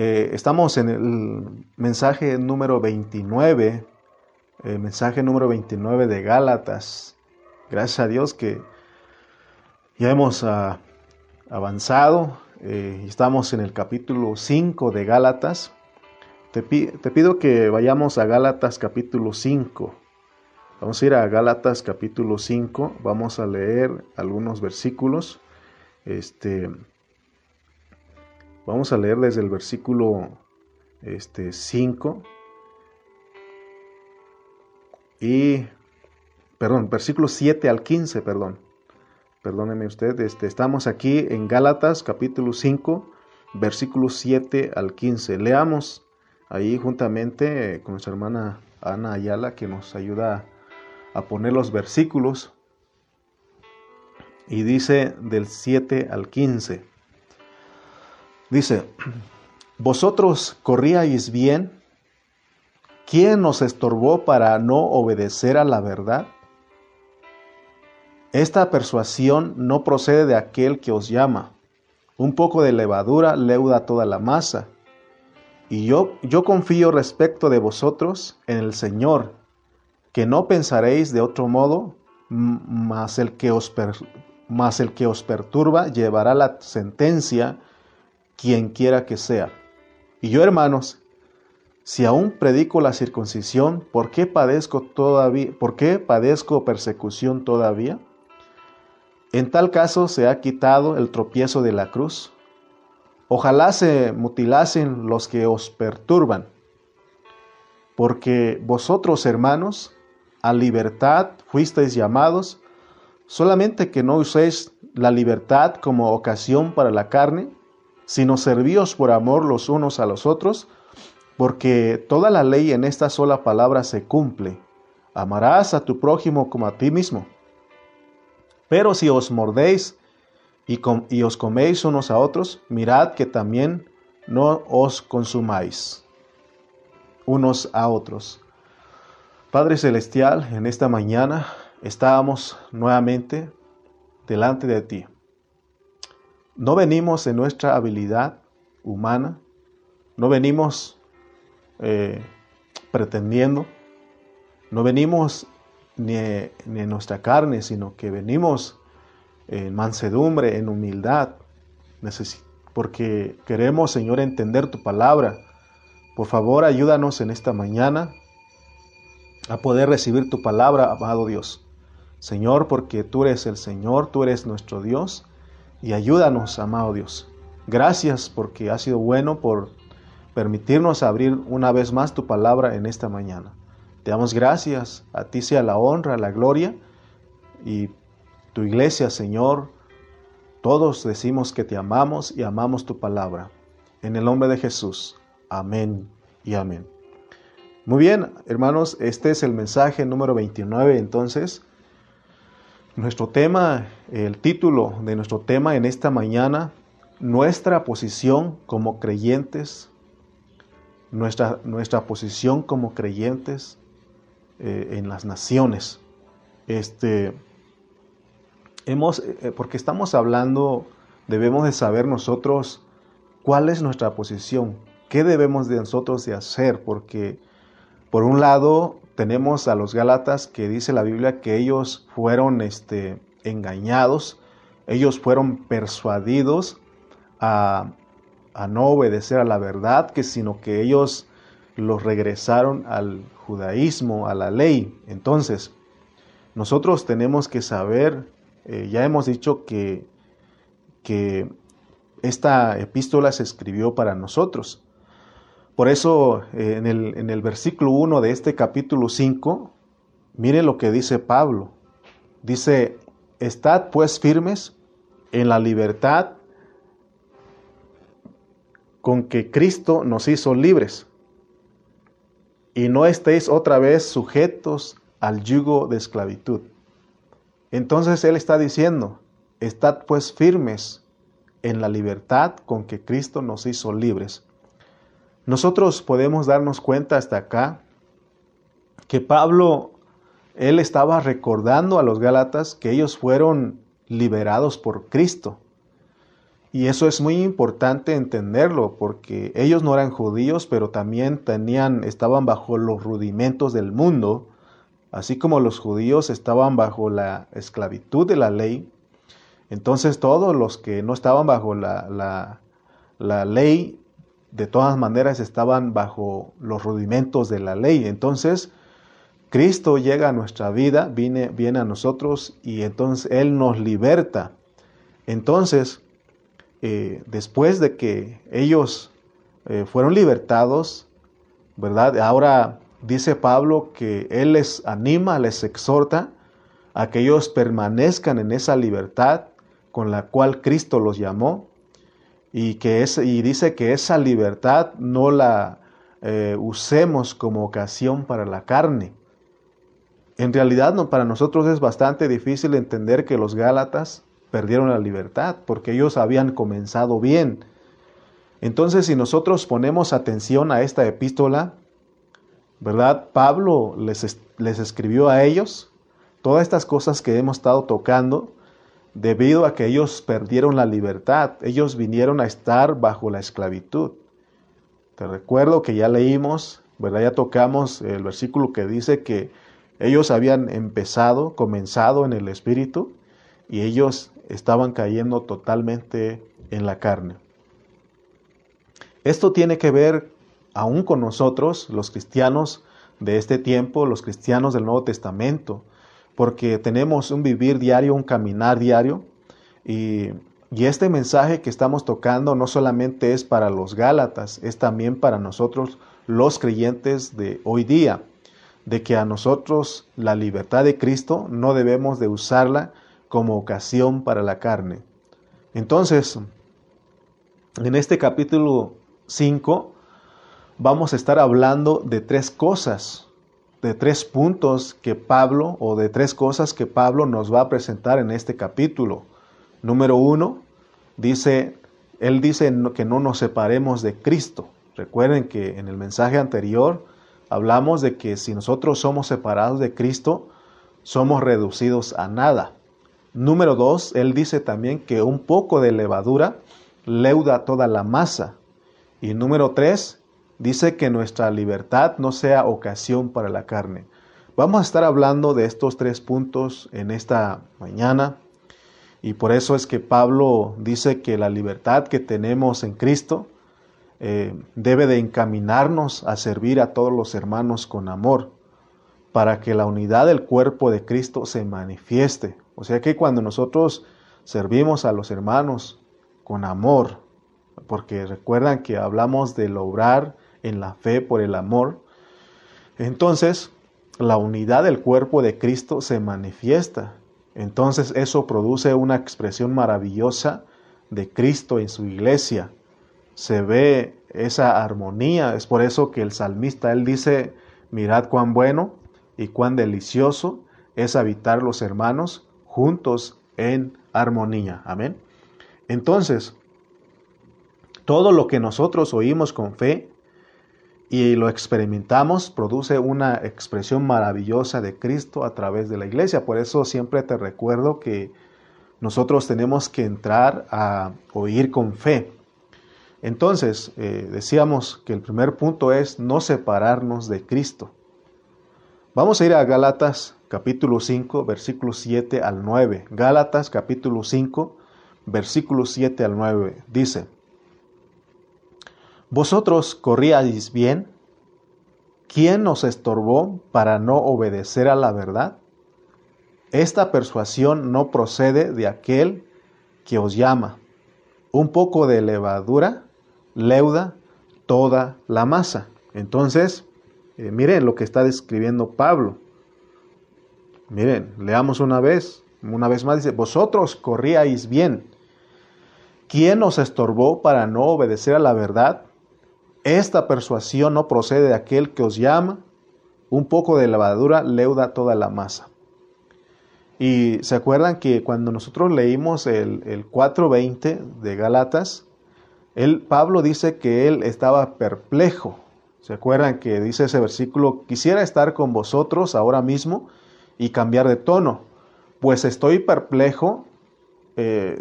Estamos en el mensaje número 29, el mensaje número 29 de Gálatas. Gracias a Dios que ya hemos avanzado. Estamos en el capítulo 5 de Gálatas. Te pido que vayamos a Gálatas capítulo 5. Vamos a ir a Gálatas capítulo 5. Vamos a leer algunos versículos. Vamos a leer desde el versículo 5 y, versículo 7 al 15, Perdóneme usted, estamos aquí en Gálatas capítulo 5, versículo 7 al 15. Leamos ahí juntamente con nuestra hermana Ana Ayala, que nos ayuda a poner los versículos. Y dice del 7 al 15. Dice, vosotros corríais bien, ¿quién os estorbó para no obedecer a la verdad? Esta persuasión no procede de aquel que os llama. Un poco de levadura leuda toda la masa. Y yo confío respecto de vosotros en el Señor, que no pensaréis de otro modo, mas el que os perturba llevará la sentencia, quien quiera que sea. Y yo, hermanos, si aún predico la circuncisión, ¿por qué padezco persecución todavía? En tal caso se ha quitado el tropiezo de la cruz. Ojalá se mutilasen los que os perturban. Porque vosotros, hermanos, a libertad fuisteis llamados, solamente que no uséis la libertad como ocasión para la carne, sino servíos por amor los unos a los otros, porque toda la ley en esta sola palabra se cumple. Amarás a tu prójimo como a ti mismo. Pero si os mordéis y os coméis unos a otros, mirad que también no os consumáis unos a otros. Padre Celestial, en esta mañana estábamos nuevamente delante de ti. No venimos en nuestra habilidad humana, no venimos pretendiendo, no venimos ni en nuestra carne, sino que venimos en mansedumbre, en humildad, porque queremos, Señor, entender tu palabra. Por favor, ayúdanos en esta mañana a poder recibir tu palabra, amado Dios. Señor, porque tú eres el Señor, tú eres nuestro Dios. Y ayúdanos, amado Dios. Gracias porque ha sido bueno por permitirnos abrir una vez más tu palabra en esta mañana. Te damos gracias. A ti sea la honra, la gloria. Y tu iglesia, Señor, todos decimos que te amamos y amamos tu palabra. En el nombre de Jesús. Amén y amén. Muy bien, hermanos, este es el mensaje número 29, entonces. Nuestro tema, el título de nuestro tema en esta mañana, nuestra posición como creyentes, nuestra posición como creyentes en las naciones. Porque estamos hablando, debemos de saber nosotros cuál es nuestra posición, qué debemos de nosotros de hacer, porque por un lado tenemos a los Gálatas que dice la Biblia que ellos fueron engañados, ellos fueron persuadidos a no obedecer a la verdad, sino que ellos los regresaron al judaísmo, a la ley. Entonces, nosotros tenemos que saber, ya hemos dicho que esta epístola se escribió para nosotros. Por eso, en el versículo 1 de este capítulo 5, mire lo que dice Pablo. Dice, estad pues firmes en la libertad con que Cristo nos hizo libres, y no estéis otra vez sujetos al yugo de esclavitud. Entonces él está diciendo, estad pues firmes en la libertad con que Cristo nos hizo libres. Nosotros podemos darnos cuenta hasta acá que Pablo, él estaba recordando a los Gálatas que ellos fueron liberados por Cristo. Y eso es muy importante entenderlo, porque ellos no eran judíos, pero también estaban bajo los rudimentos del mundo, así como los judíos estaban bajo la esclavitud de la ley. Entonces todos los que no estaban bajo la ley, de todas maneras estaban bajo los rudimentos de la ley. Entonces Cristo llega a nuestra vida, viene a nosotros, y entonces Él nos liberta. Entonces, después de que ellos fueron libertados, ¿verdad? Ahora dice Pablo que él les anima, les exhorta a que ellos permanezcan en esa libertad con la cual Cristo los llamó, y dice que esa libertad no la usemos como ocasión para la carne. En realidad, para nosotros es bastante difícil entender que los Gálatas perdieron la libertad, porque ellos habían comenzado bien. Entonces, si nosotros ponemos atención a esta epístola, ¿verdad? Pablo les escribió a ellos todas estas cosas que hemos estado tocando, debido a que ellos perdieron la libertad. Ellos vinieron a estar bajo la esclavitud. Te recuerdo que ya leímos, ¿verdad? Ya tocamos el versículo que dice que ellos habían comenzado en el Espíritu, y ellos estaban cayendo totalmente en la carne. Esto tiene que ver aún con nosotros, los cristianos de este tiempo, los cristianos del Nuevo Testamento, porque tenemos un vivir diario, un caminar diario, y este mensaje que estamos tocando no solamente es para los Gálatas, es también para nosotros los creyentes de hoy día, de que a nosotros la libertad de Cristo no debemos de usarla como ocasión para la carne. Entonces, en este capítulo 5 vamos a estar hablando de tres cosas, de tres puntos que Pablo, o de tres cosas que Pablo nos va a presentar en este capítulo. Número 1, él dice que no nos separemos de Cristo. Recuerden que en el mensaje anterior hablamos de que si nosotros somos separados de Cristo, somos reducidos a nada. Número 2, él dice también que un poco de levadura leuda toda la masa. Y número 3, dice que nuestra libertad no sea ocasión para la carne. Vamos a estar hablando de estos tres puntos en esta mañana. Y por eso es que Pablo dice que la libertad que tenemos en Cristo debe de encaminarnos a servir a todos los hermanos con amor, para que la unidad del cuerpo de Cristo se manifieste. O sea que cuando nosotros servimos a los hermanos con amor, porque recuerdan que hablamos del obrar en la fe por el amor, entonces la unidad del cuerpo de Cristo se manifiesta. Entonces eso produce una expresión maravillosa de Cristo en su iglesia. Se ve esa armonía. Es por eso que el salmista, él dice: mirad cuán bueno y cuán delicioso es habitar los hermanos juntos en armonía. Amén. Entonces, todo lo que nosotros oímos con fe y lo experimentamos produce una expresión maravillosa de Cristo a través de la iglesia. Por eso siempre te recuerdo que nosotros tenemos que entrar a oír con fe. Entonces, decíamos que el primer punto es no separarnos de Cristo. Vamos a ir a Gálatas capítulo 5, versículos 7 al 9. Gálatas capítulo 5, versículos 7 al 9. Dice: vosotros corríais bien. ¿Quién os estorbó para no obedecer a la verdad? Esta persuasión no procede de aquel que os llama. Un poco de levadura leuda toda la masa. Entonces, miren lo que está describiendo Pablo. Miren, leamos una vez más. Dice: vosotros corríais bien. ¿Quién os estorbó para no obedecer a la verdad? Esta persuasión no procede de aquel que os llama. Un poco de levadura leuda toda la masa. Y se acuerdan que cuando nosotros leímos el 4:20 de Gálatas, Pablo dice que él estaba perplejo. ¿Se acuerdan que dice ese versículo? Quisiera estar con vosotros ahora mismo y cambiar de tono, pues estoy perplejo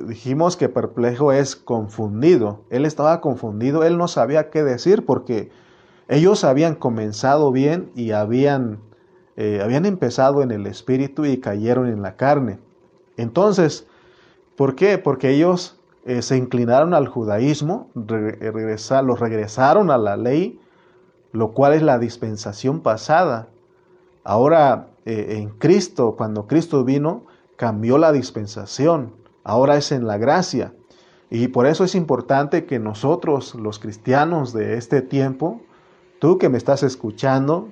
dijimos que perplejo es confundido. Él estaba confundido, él no sabía qué decir porque ellos habían comenzado bien y habían empezado en el espíritu y cayeron en la carne. Entonces, ¿por qué? Porque ellos se inclinaron al judaísmo, regresaron a la ley, lo cual es la dispensación pasada. Ahora en Cristo, cuando Cristo vino, cambió la dispensación. Ahora es en la gracia. Y por eso es importante que nosotros, los cristianos de este tiempo, tú que me estás escuchando,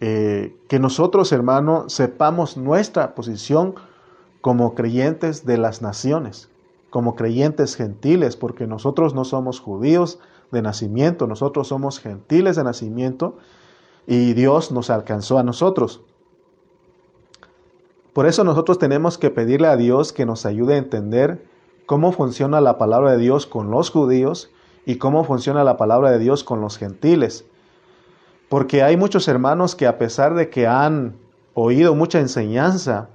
que nosotros, hermano, sepamos nuestra posición como creyentes de las naciones, como creyentes gentiles, porque nosotros no somos judíos de nacimiento, nosotros somos gentiles de nacimiento y Dios nos alcanzó a nosotros. Por eso nosotros tenemos que pedirle a Dios que nos ayude a entender cómo funciona la palabra de Dios con los judíos y cómo funciona la palabra de Dios con los gentiles. Porque hay muchos hermanos que a pesar de que han oído mucha enseñanza,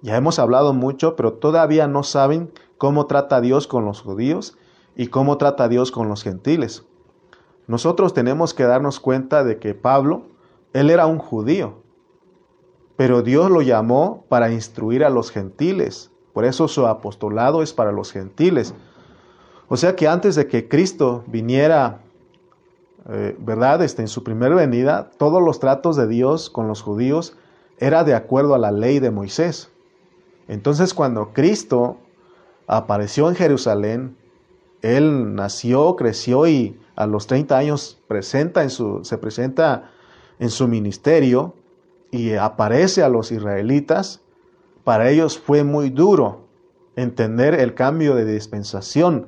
ya hemos hablado mucho, pero todavía no saben cómo trata Dios con los judíos y cómo trata Dios con los gentiles. Nosotros tenemos que darnos cuenta de que Pablo, él era un judío, pero Dios lo llamó para instruir a los gentiles. Por eso su apostolado es para los gentiles. O sea que antes de que Cristo viniera, ¿verdad? En su primera venida, todos los tratos de Dios con los judíos era de acuerdo a la ley de Moisés. Entonces, cuando Cristo apareció en Jerusalén, él nació, creció y a los 30 años se presenta en su ministerio y aparece a los israelitas. Para ellos fue muy duro entender el cambio de dispensación,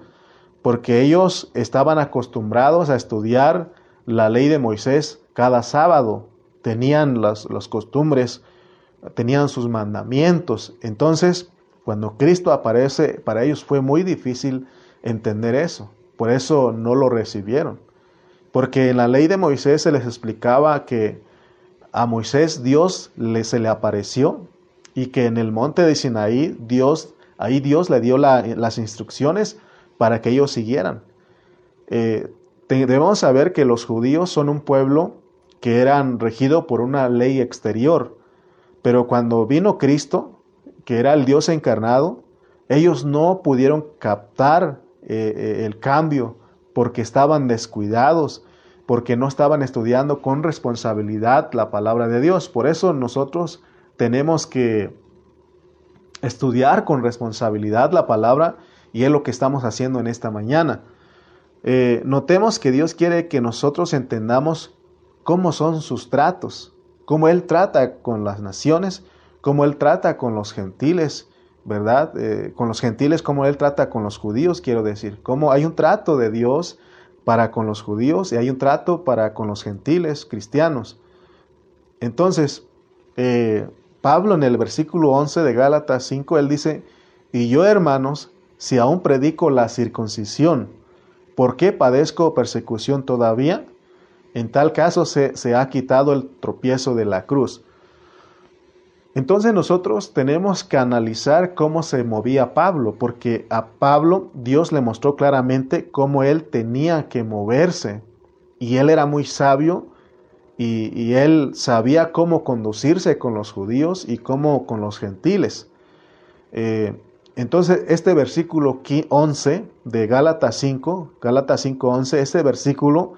porque ellos estaban acostumbrados a estudiar la ley de Moisés cada sábado. Tenían las costumbres, tenían sus mandamientos. Entonces, cuando Cristo aparece, para ellos fue muy difícil entender eso. Por eso no lo recibieron. Porque en la ley de Moisés se les explicaba que a Moisés Dios se le apareció y que en el monte de Sinaí, Dios le dio las instrucciones para que ellos siguieran. Debemos saber que los judíos son un pueblo que eran regido por una ley exterior, pero cuando vino Cristo, que era el Dios encarnado, ellos no pudieron captar el cambio porque estaban descuidados, porque no estaban estudiando con responsabilidad la palabra de Dios. Por eso nosotros tenemos que estudiar con responsabilidad la palabra. Y es lo que estamos haciendo en esta mañana. Notemos que Dios quiere que nosotros entendamos cómo son sus tratos, cómo Él trata con las naciones, cómo Él trata con los gentiles, ¿verdad? Con los gentiles, cómo Él trata con los judíos, quiero decir. Cómo hay un trato de Dios para con los judíos y hay un trato para con los gentiles cristianos. Entonces, Pablo en el versículo 11 de Gálatas 5, él dice, y yo, hermanos, si aún predico la circuncisión, ¿por qué padezco persecución todavía? En tal caso se ha quitado el tropiezo de la cruz. Entonces nosotros tenemos que analizar cómo se movía Pablo, porque a Pablo Dios le mostró claramente cómo él tenía que moverse. Y él era muy sabio y él sabía cómo conducirse con los judíos y cómo con los gentiles. Entonces, este versículo 11 de Gálatas 5:11, este versículo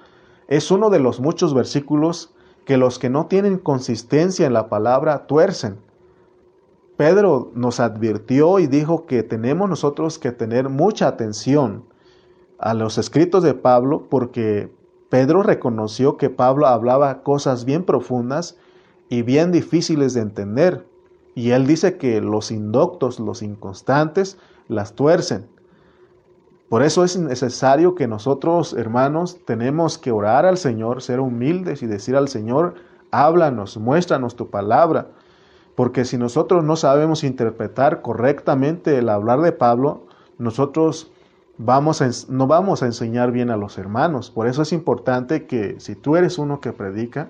es uno de los muchos versículos que los que no tienen consistencia en la palabra tuercen. Pedro nos advirtió y dijo que tenemos nosotros que tener mucha atención a los escritos de Pablo, porque Pedro reconoció que Pablo hablaba cosas bien profundas y bien difíciles de entender. Y él dice que los indoctos, los inconstantes, las tuercen. Por eso es necesario que nosotros, hermanos, tenemos que orar al Señor, ser humildes y decir al Señor, háblanos, muéstranos tu palabra. Porque si nosotros no sabemos interpretar correctamente el hablar de Pablo, nosotros no vamos a enseñar bien a los hermanos. Por eso es importante que si tú eres uno que predica,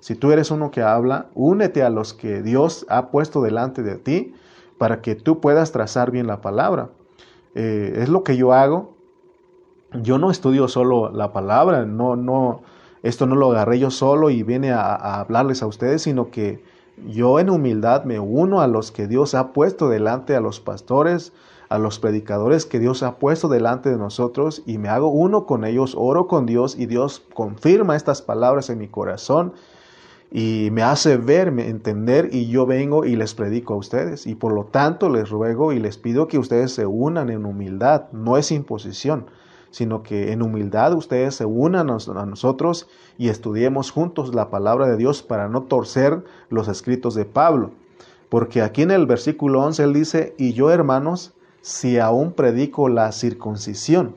si tú eres uno que habla, únete a los que Dios ha puesto delante de ti para que tú puedas trazar bien la palabra. Es lo que yo hago. Yo no estudio solo la palabra, esto no lo agarré yo solo y vine a hablarles a ustedes, sino que yo en humildad me uno a los que Dios ha puesto delante, a los pastores, a los predicadores que Dios ha puesto delante de nosotros, y me hago uno con ellos, oro con Dios, y Dios confirma estas palabras en mi corazón y me hace ver, me entender, y yo vengo y les predico a ustedes. Y por lo tanto les ruego y les pido que ustedes se unan en humildad, no es imposición, sino que en humildad ustedes se unan a nosotros y estudiemos juntos la palabra de Dios para no torcer los escritos de Pablo. Porque aquí en el versículo 11 él dice, y yo, hermanos, si aún predico la circuncisión.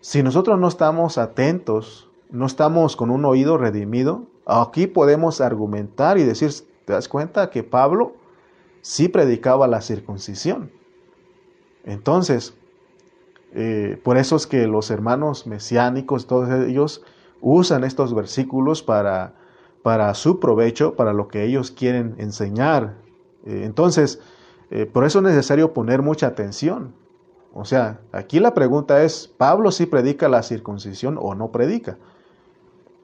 Si nosotros no estamos atentos, no estamos con un oído redimido, aquí podemos argumentar y decir, ¿te das cuenta que Pablo sí predicaba la circuncisión? Entonces, por eso es que los hermanos mesiánicos, todos ellos usan estos versículos para su provecho, para lo que ellos quieren enseñar. Entonces, por eso es necesario poner mucha atención. O sea, aquí la pregunta es, ¿Pablo sí predica la circuncisión o no predica?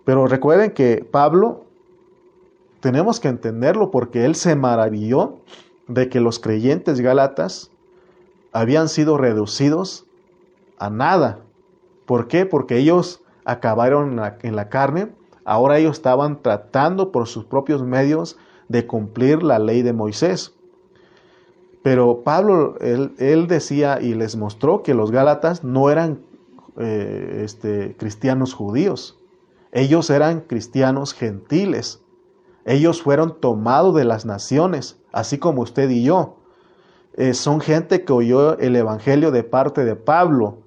Pero recuerden que Pablo, tenemos que entenderlo porque él se maravilló de que los creyentes gálatas habían sido reducidos a nada. ¿Por qué? Porque ellos acabaron en la carne. Ahora ellos estaban tratando por sus propios medios de cumplir la ley de Moisés. Pero Pablo, él decía y les mostró que los gálatas no eran cristianos judíos. Ellos eran cristianos gentiles. Ellos fueron tomados de las naciones, así como usted y yo. Son gente que oyó el evangelio de parte de Pablo,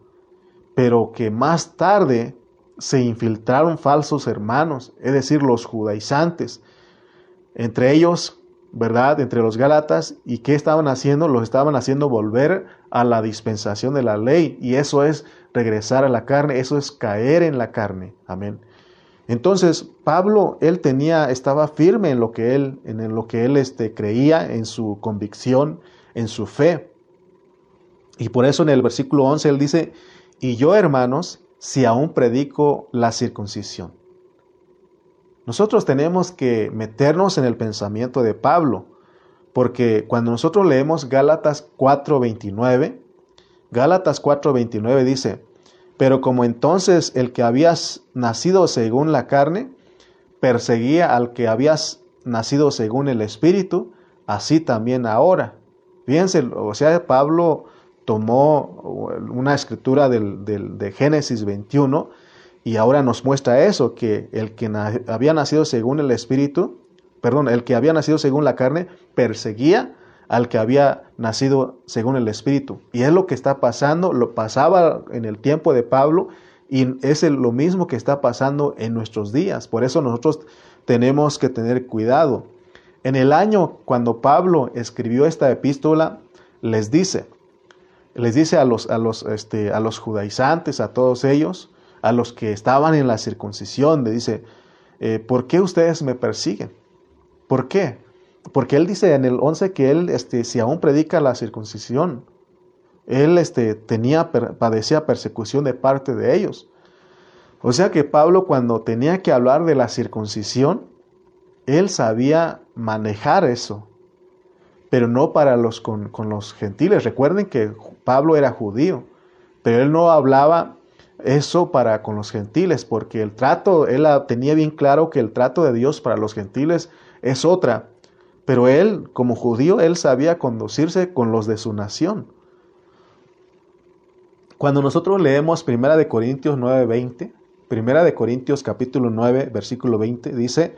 pero que más tarde se infiltraron falsos hermanos, es decir, los judaizantes, entre ellos, ¿verdad?, entre los gálatas. ¿Y qué estaban haciendo? Los estaban haciendo volver a la dispensación de la ley, y eso es regresar a la carne, eso es caer en la carne, amén. Entonces, Pablo, él estaba firme en lo que él creía, en su convicción, en su fe, y por eso en el versículo 11 él dice, y yo, hermanos, si aún predico la circuncisión. Nosotros tenemos que meternos en el pensamiento de Pablo, porque cuando nosotros leemos Gálatas 4:29 dice, pero como entonces el que había nacido según la carne perseguía al que había nacido según el Espíritu, así también ahora. Fíjense, o sea, Pablo tomó una escritura de Génesis 21 y ahora nos muestra eso, que el que había nacido según el Espíritu, el que había nacido según la carne, perseguía al que había nacido según el Espíritu. Y es lo que está pasando, lo pasaba en el tiempo de Pablo y es lo mismo que está pasando en nuestros días. Por eso nosotros tenemos que tener cuidado. En el año cuando Pablo escribió esta epístola, les dice a los judaizantes, a todos ellos, a los que estaban en la circuncisión, le dice, ¿por qué ustedes me persiguen? ¿Por qué? Porque él dice en el 11 que él, si aún predica la circuncisión, él padecía persecución de parte de ellos. O sea que Pablo, cuando tenía que hablar de la circuncisión, él sabía manejar eso, pero no para con los gentiles. Recuerden que Pablo era judío, pero él no hablaba eso para con los gentiles, porque el trato, él tenía bien claro que el trato de Dios para los gentiles es otra. Pero él, como judío, él sabía conducirse con los de su nación. Cuando nosotros leemos 1 Corintios capítulo 9, versículo 20, dice,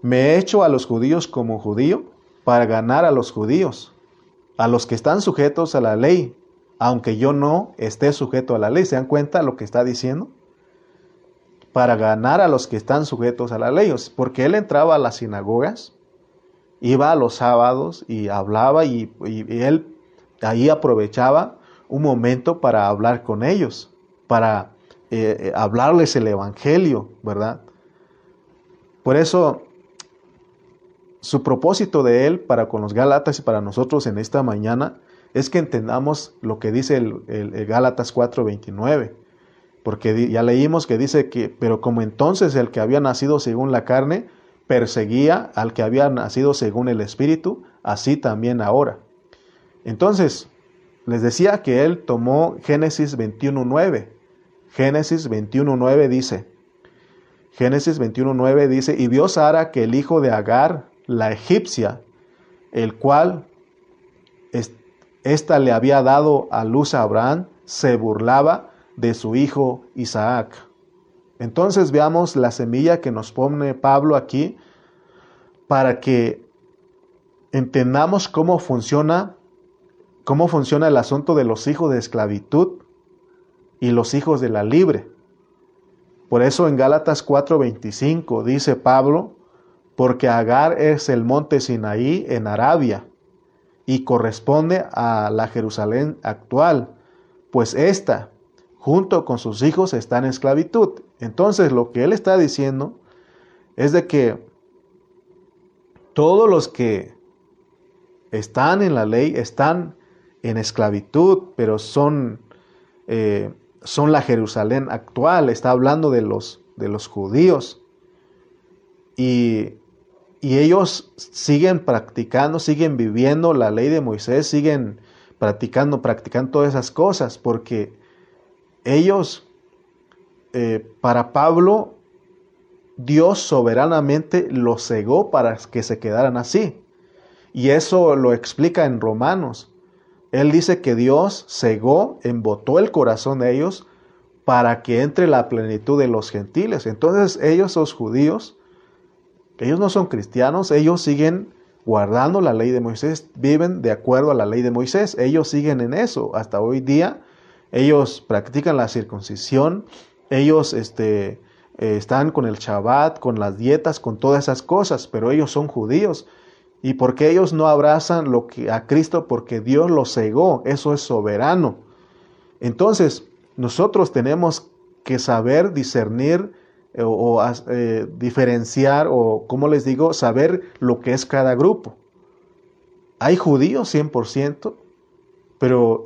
me he hecho a los judíos como judío, para ganar a los judíos, a los que están sujetos a la ley, aunque yo no esté sujeto a la ley. ¿Se dan cuenta lo que está diciendo? Para ganar a los que están sujetos a la ley, porque él entraba a las sinagogas, iba a los sábados y hablaba, y él ahí aprovechaba un momento para hablar con ellos, para hablarles el evangelio, ¿verdad? Por eso Su propósito de él para con los Gálatas y para nosotros en esta mañana es que entendamos lo que dice el Gálatas 4:29, porque ya leímos que dice que, pero como entonces el que había nacido según la carne perseguía al que había nacido según el Espíritu, así también ahora. Entonces, les decía que él tomó Génesis 21:9. Génesis 21:9 dice, y vio Sara que el hijo de Agar, la egipcia, el cual ésta le había dado a luz a Abraham, se burlaba de su hijo Isaac. Entonces veamos la semilla que nos pone Pablo aquí para que entendamos cómo funciona el asunto de los hijos de esclavitud y los hijos de la libre. Por eso en Gálatas 4:25 dice Pablo, porque Agar es el monte Sinaí en Arabia y corresponde a la Jerusalén actual, pues ésta, junto con sus hijos, está en esclavitud. Entonces lo que él está diciendo es de que todos los que están en la ley están en esclavitud, pero son la Jerusalén actual. Está hablando de los judíos. Y ellos siguen practicando, siguen viviendo la ley de Moisés, siguen practicando todas esas cosas, porque ellos, para Pablo, Dios soberanamente los cegó para que se quedaran así. Y eso lo explica en Romanos. Él dice que Dios cegó, embotó el corazón de ellos para que entre la plenitud de los gentiles. Entonces ellos, los judíos, ellos no son cristianos, ellos siguen guardando la ley de Moisés, viven de acuerdo a la ley de Moisés, ellos siguen en eso hasta hoy día. Ellos practican la circuncisión, ellos están con el Shabbat, con las dietas, con todas esas cosas, pero ellos son judíos. ¿Y por qué ellos no abrazan a Cristo? Porque Dios los cegó, eso es soberano. Entonces, nosotros tenemos que saber discernir o diferenciar, o como les digo, saber lo que es cada grupo. Hay judíos 100%,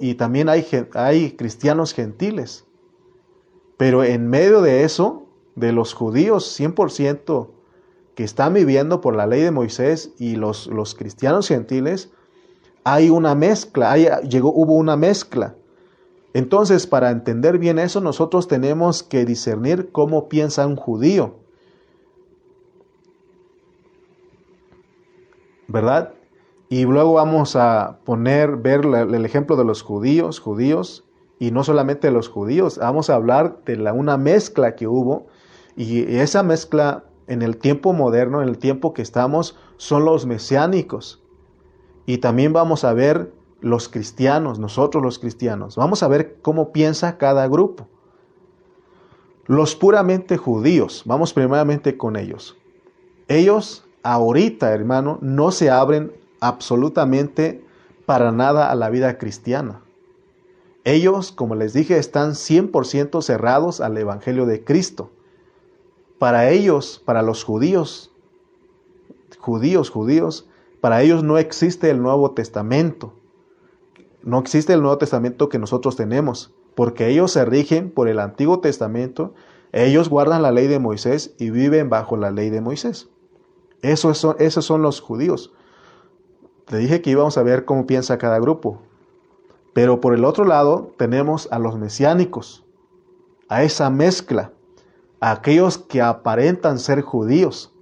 y también hay cristianos gentiles. Pero en medio de eso, de los judíos 100% que están viviendo por la ley de Moisés y los cristianos gentiles, hay una mezcla, hubo una mezcla. Entonces, para entender bien eso, nosotros tenemos que discernir cómo piensa un judío, ¿verdad? Y luego vamos a ver el ejemplo de los judíos, y no solamente de los judíos. Vamos a hablar de una mezcla que hubo, y esa mezcla en el tiempo moderno, en el tiempo que estamos, son los mesiánicos. Y también vamos a ver los cristianos, nosotros los cristianos. Vamos a ver cómo piensa cada grupo. Los puramente judíos, vamos primeramente con ellos. Ellos ahorita, hermano, no se abren absolutamente para nada a la vida cristiana. Ellos, como les dije, están 100% cerrados al evangelio de Cristo. Para ellos, para los judíos, para ellos no existe el Nuevo Testamento. No existe el Nuevo Testamento que nosotros tenemos, porque ellos se rigen por el Antiguo Testamento. Ellos guardan la ley de Moisés y viven bajo la ley de Moisés. Esos son los judíos. Te dije que íbamos a ver cómo piensa cada grupo. Pero por el otro lado tenemos a los mesiánicos, a esa mezcla, a aquellos que aparentan ser judíos.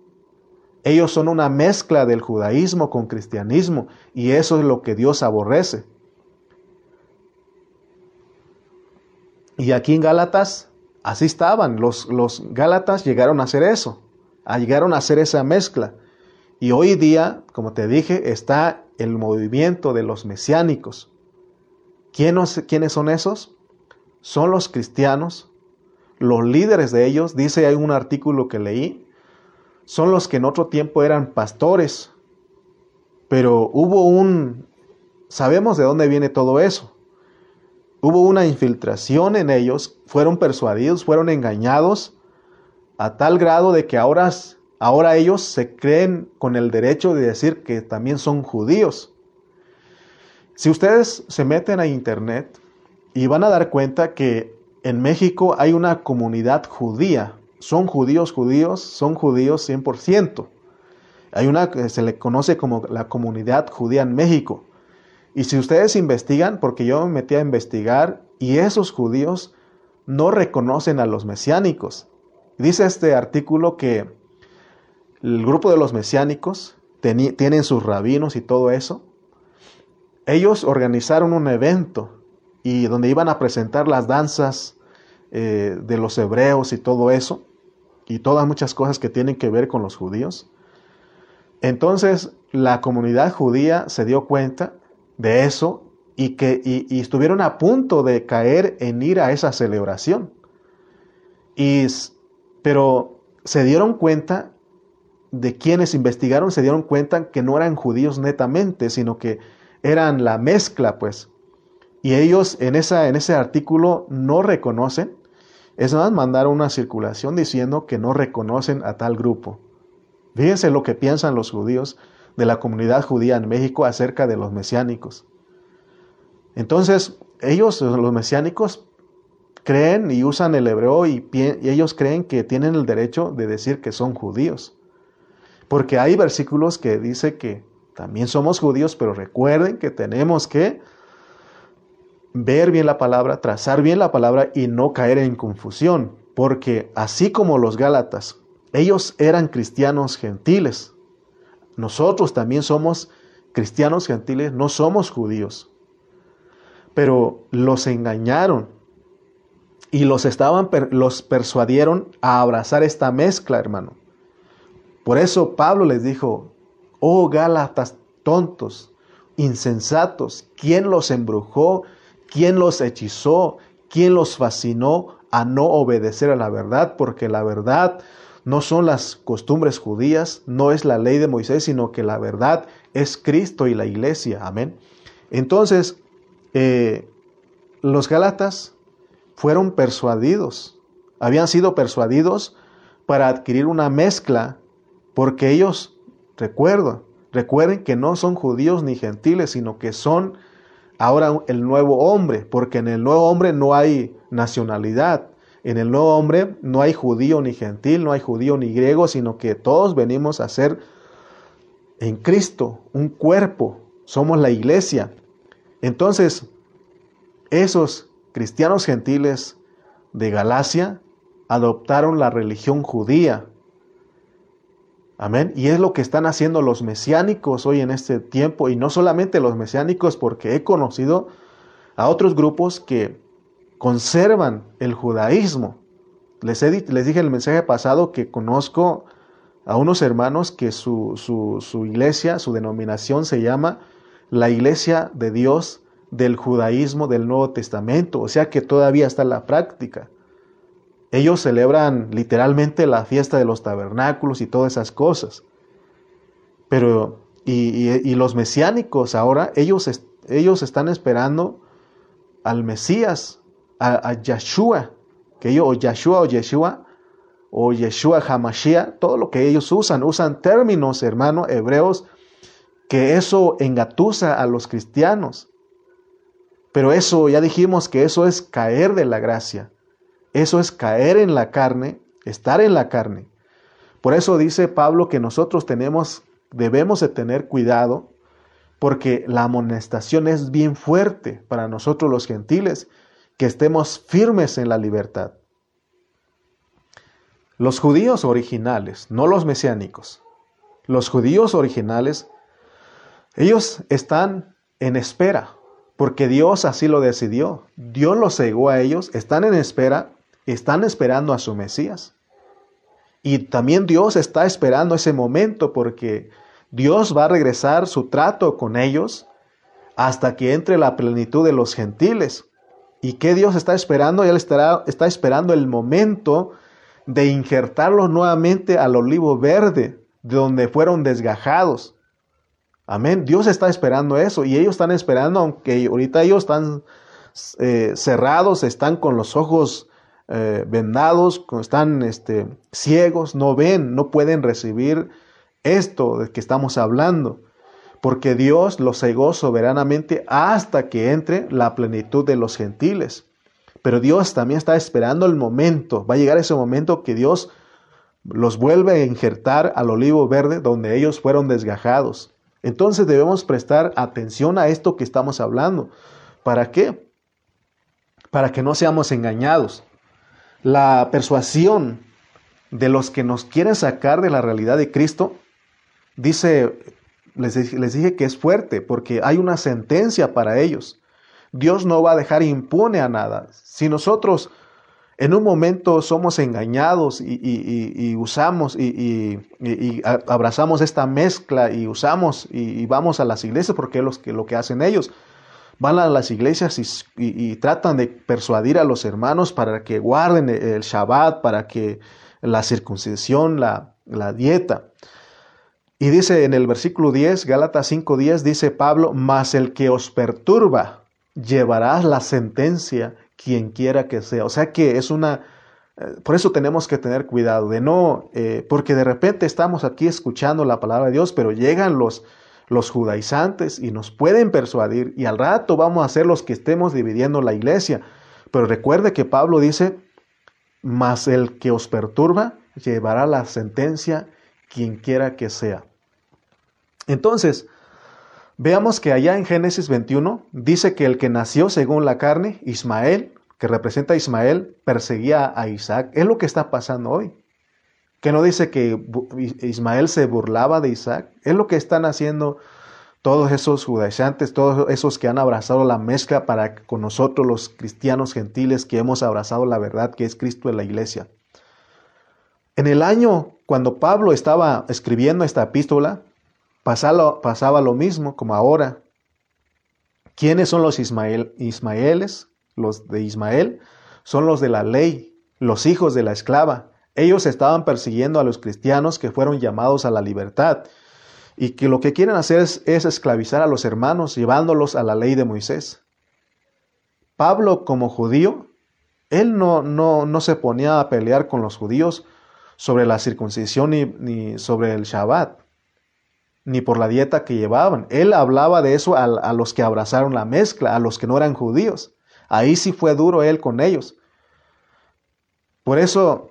Ellos son una mezcla del judaísmo con cristianismo, y eso es lo que Dios aborrece. Y aquí en Gálatas, así estaban. Los Gálatas llegaron a hacer eso, llegaron a hacer esa mezcla. Y hoy día, como te dije, está el movimiento de los mesiánicos. ¿Quiénes son esos? Son los cristianos. Los líderes de ellos, dice en un artículo que leí, son los que en otro tiempo eran pastores. Pero sabemos de dónde viene todo eso. Hubo una infiltración en ellos, fueron persuadidos, fueron engañados, a tal grado de que ahora Ahora ellos se creen con el derecho de decir que también son judíos. Si ustedes se meten a internet y van a dar cuenta que en México hay una comunidad judía. Son judíos, son judíos 100%. Hay una que se le conoce como la comunidad judía en México. Y si ustedes investigan, porque yo me metí a investigar, y esos judíos no reconocen a los mesiánicos. Dice este artículo que el grupo de los mesiánicos tienen sus rabinos y todo eso. Ellos organizaron un evento y donde iban a presentar las danzas de los hebreos y todo eso, y todas muchas cosas que tienen que ver con los judíos. Entonces la comunidad judía se dio cuenta de eso y estuvieron a punto de caer en ir a esa celebración. Pero se dieron cuenta de quienes investigaron, se dieron cuenta que no eran judíos netamente, sino que eran la mezcla, pues. Y ellos en ese artículo no reconocen, es más, mandaron una circulación diciendo que no reconocen a tal grupo. Fíjense lo que piensan los judíos de la comunidad judía en México acerca de los mesiánicos. Entonces, ellos, los mesiánicos, creen y usan el hebreo y ellos creen que tienen el derecho de decir que son judíos. Porque hay versículos que dice que también somos judíos, pero recuerden que tenemos que ver bien la palabra, trazar bien la palabra y no caer en confusión. Porque así como los Gálatas, ellos eran cristianos gentiles. Nosotros también somos cristianos gentiles, no somos judíos. Pero los engañaron y los persuadieron a abrazar esta mezcla, hermano. Por eso Pablo les dijo: oh Gálatas tontos, insensatos, ¿quién los embrujó? ¿Quién los hechizó? ¿Quién los fascinó a no obedecer a la verdad? Porque la verdad no son las costumbres judías, no es la ley de Moisés, sino que la verdad es Cristo y la iglesia. Amén. Entonces, los Gálatas fueron persuadidos, habían sido persuadidos para adquirir una mezcla, porque ellos, recuerden que no son judíos ni gentiles, sino que son ahora el nuevo hombre, porque en el nuevo hombre no hay nacionalidad. En el nuevo hombre no hay judío ni gentil, no hay judío ni griego, sino que todos venimos a ser en Cristo un cuerpo, somos la iglesia. Entonces, esos cristianos gentiles de Galacia adoptaron la religión judía. Amén. Y es lo que están haciendo los mesiánicos hoy en este tiempo. Y no solamente los mesiánicos, porque he conocido a otros grupos que conservan el judaísmo. Les dije en el mensaje pasado que conozco a unos hermanos que su iglesia, su denominación se llama la Iglesia de Dios del Judaísmo del Nuevo Testamento. O sea que todavía está en la práctica. Ellos celebran literalmente la fiesta de los tabernáculos y todas esas cosas. Pero, y los mesiánicos ahora, ellos están esperando al Mesías, a Yahshua, que ellos, o Yeshua Hamashiach, todo lo que ellos usan términos, hermanos, hebreos, que eso engatusa a los cristianos. Pero eso, ya dijimos que eso es caer de la gracia. Eso es caer en la carne, estar en la carne. Por eso dice Pablo que nosotros debemos de tener cuidado, porque la amonestación es bien fuerte para nosotros los gentiles, que estemos firmes en la libertad. Los judíos originales, no los mesiánicos, los judíos originales, ellos están en espera, porque Dios así lo decidió. Dios los cegó a ellos, están en espera. Están esperando a su Mesías. Y también Dios está esperando ese momento, porque Dios va a regresar su trato con ellos hasta que entre la plenitud de los gentiles. ¿Y qué Dios está esperando? Él está esperando el momento de injertarlos nuevamente al olivo verde, de donde fueron desgajados. Amén. Dios está esperando eso. Y ellos están esperando, aunque ahorita ellos están cerrados, están con los ojos venados, están ciegos, no ven, no pueden recibir esto de que estamos hablando, porque Dios los cegó soberanamente hasta que entre la plenitud de los gentiles. Pero Dios también está esperando el momento, va a llegar ese momento que Dios los vuelve a injertar al olivo verde donde ellos fueron desgajados. Entonces debemos prestar atención a esto que estamos hablando. ¿Para qué? Para que no seamos engañados. La persuasión de los que nos quieren sacar de la realidad de Cristo, dice, les dije que es fuerte, porque hay una sentencia para ellos. Dios no va a dejar impune a nada. Si nosotros en un momento somos engañados y usamos y abrazamos esta mezcla y usamos y vamos a las iglesias, porque es lo que hacen ellos. Van a las iglesias y tratan de persuadir a los hermanos para que guarden el Shabbat, para que la circuncisión, la dieta. Y dice en el versículo 10, Gálatas 5:10, dice Pablo: mas el que os perturba llevará la sentencia, quien quiera que sea. O sea que es por eso tenemos que tener cuidado de no, porque de repente estamos aquí escuchando la palabra de Dios, pero llegan los judaizantes y nos pueden persuadir, y al rato vamos a ser los que estemos dividiendo la iglesia. Pero recuerde que Pablo dice: mas el que os perturba llevará la sentencia, quien quiera que sea. Entonces, veamos que allá en Génesis 21 dice que el que nació según la carne, Ismael, que representa a Ismael, perseguía a Isaac. Es lo que está pasando hoy. ¿Que no dice que Ismael se burlaba de Isaac? Es lo que están haciendo todos esos judaizantes, todos esos que han abrazado la mezcla para con nosotros los cristianos gentiles que hemos abrazado la verdad que es Cristo en la iglesia. En el año cuando Pablo estaba escribiendo esta epístola, pasaba lo mismo como ahora. ¿Quiénes son los Ismaeles? Los de Ismael son los de la ley, los hijos de la esclava. Ellos estaban persiguiendo a los cristianos que fueron llamados a la libertad, y que lo que quieren hacer es esclavizar a los hermanos, llevándolos a la ley de Moisés. Pablo, como judío, él no se ponía a pelear con los judíos sobre la circuncisión ni sobre el Shabbat, ni por la dieta que llevaban. Él hablaba de eso a los que abrazaron la mezcla, a los que no eran judíos. Ahí sí fue duro él con ellos. Por eso,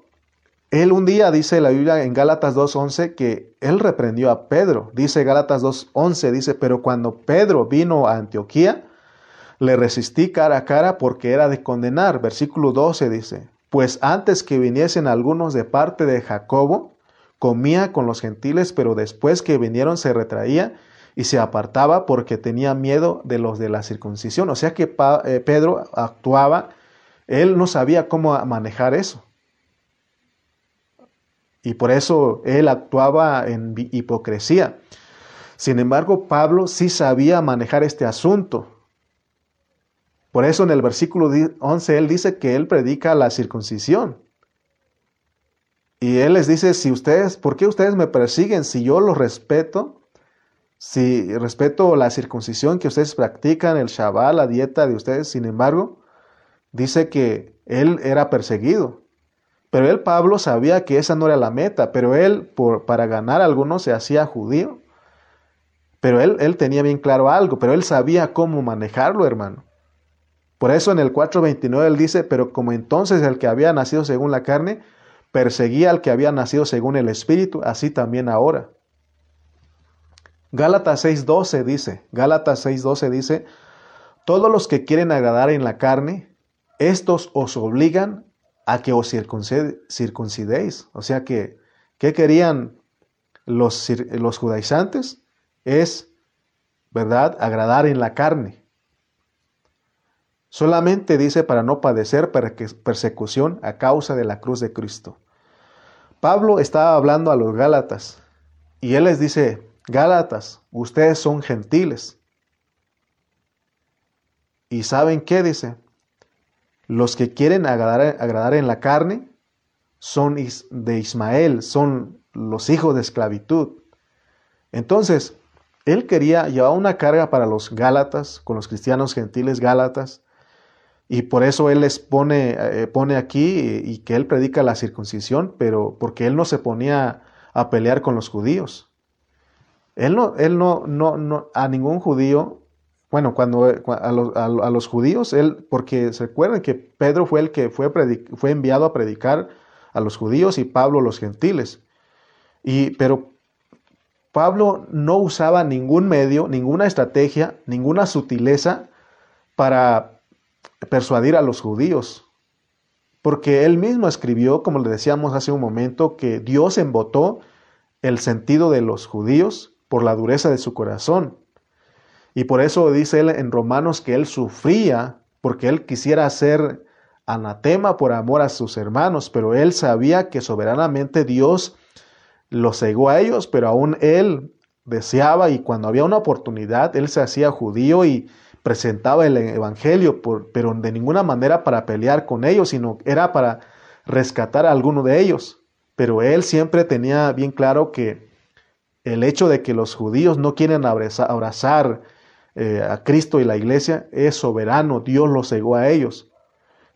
él un día, dice la Biblia en Gálatas 2:11, que él reprendió a Pedro. Dice Gálatas 2:11, dice: pero cuando Pedro vino a Antioquía, le resistí cara a cara, porque era de condenar. Versículo 12 dice: pues antes que viniesen algunos de parte de Jacobo, comía con los gentiles, pero después que vinieron se retraía y se apartaba, porque tenía miedo de los de la circuncisión. O sea que Pedro actuaba, él no sabía cómo manejar eso. Y por eso él actuaba en hipocresía. Sin embargo, Pablo sí sabía manejar este asunto. Por eso en el versículo 11 él dice que él predica la circuncisión. Y él les dice: ¿por qué ustedes me persiguen si yo los respeto? Si respeto la circuncisión que ustedes practican, el Shabbat, la dieta de ustedes. Sin embargo, dice que él era perseguido. Pero él, Pablo, sabía que esa no era la meta, pero él, para ganar a algunos, se hacía judío. Pero él tenía bien claro algo, pero él sabía cómo manejarlo, hermano. Por eso en el 4:29 él dice: pero como entonces el que había nacido según la carne perseguía al que había nacido según el Espíritu, así también ahora. Gálatas 6:12 dice, todos los que quieren agradar en la carne, estos os obligan a que os circuncidéis. O sea que, ¿qué querían los judaizantes? Es, ¿verdad?, agradar en la carne. Solamente dice para no padecer persecución a causa de la cruz de Cristo. Pablo estaba hablando a los Gálatas, y él les dice: Gálatas, ustedes son gentiles. ¿Y saben qué dice? Los que quieren agradar en la carne son de Ismael, son los hijos de esclavitud. Entonces, él quería llevar una carga para los Gálatas, con los cristianos gentiles Gálatas, Y por eso él les pone aquí y que él predica la circuncisión, pero porque él no se ponía a pelear con los judíos. Él no a ningún judío, bueno, a los judíos, él, porque se acuerdan que Pedro fue el que fue enviado a predicar a los judíos y Pablo a los gentiles. Pero Pablo no usaba ningún medio, ninguna estrategia, ninguna sutileza para persuadir a los judíos. Porque él mismo escribió, como le decíamos hace un momento, que Dios embotó el sentido de los judíos por la dureza de su corazón. Y por eso dice él en Romanos que él sufría porque él quisiera ser anatema por amor a sus hermanos, pero él sabía que soberanamente Dios los cegó a ellos, pero aún él deseaba, y cuando había una oportunidad, él se hacía judío y presentaba el evangelio, pero de ninguna manera para pelear con ellos, sino era para rescatar a alguno de ellos. Pero él siempre tenía bien claro que el hecho de que los judíos no quieren abrazar a Cristo y la iglesia es soberano, Dios los cegó a ellos.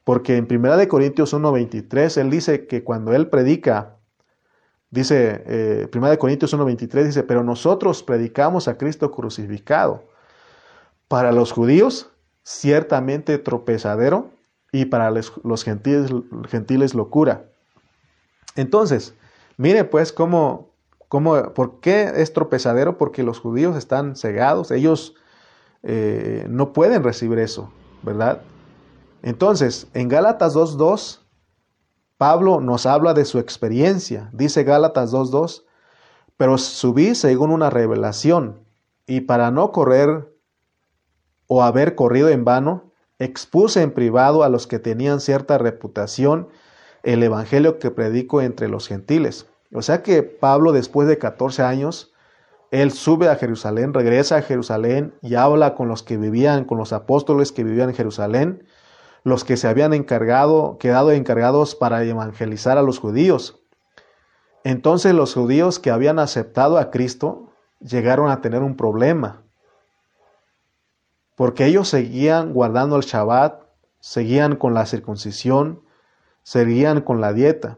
Porque en 1 Corintios 1.23, él dice que cuando él predica, dice, 1 Corintios 1.23 dice, pero nosotros predicamos a Cristo crucificado, para los judíos ciertamente tropezadero y para los gentiles locura. Entonces, mire pues cómo, ¿por qué es tropezadero? Porque los judíos están cegados, ellos no pueden recibir eso, ¿verdad? Entonces, en Gálatas 2.2, Pablo nos habla de su experiencia. Dice Gálatas 2.2, pero subí según una revelación, y para no correr o haber corrido en vano, expuse en privado a los que tenían cierta reputación el evangelio que predico entre los gentiles. O sea que Pablo, después de 14 años, él sube a Jerusalén, regresa a Jerusalén y habla con los que vivían, con los apóstoles que vivían en Jerusalén, los que se habían quedado encargados para evangelizar a los judíos. Entonces los judíos que habían aceptado a Cristo llegaron a tener un problema, porque ellos seguían guardando el Shabbat, seguían con la circuncisión, seguían con la dieta.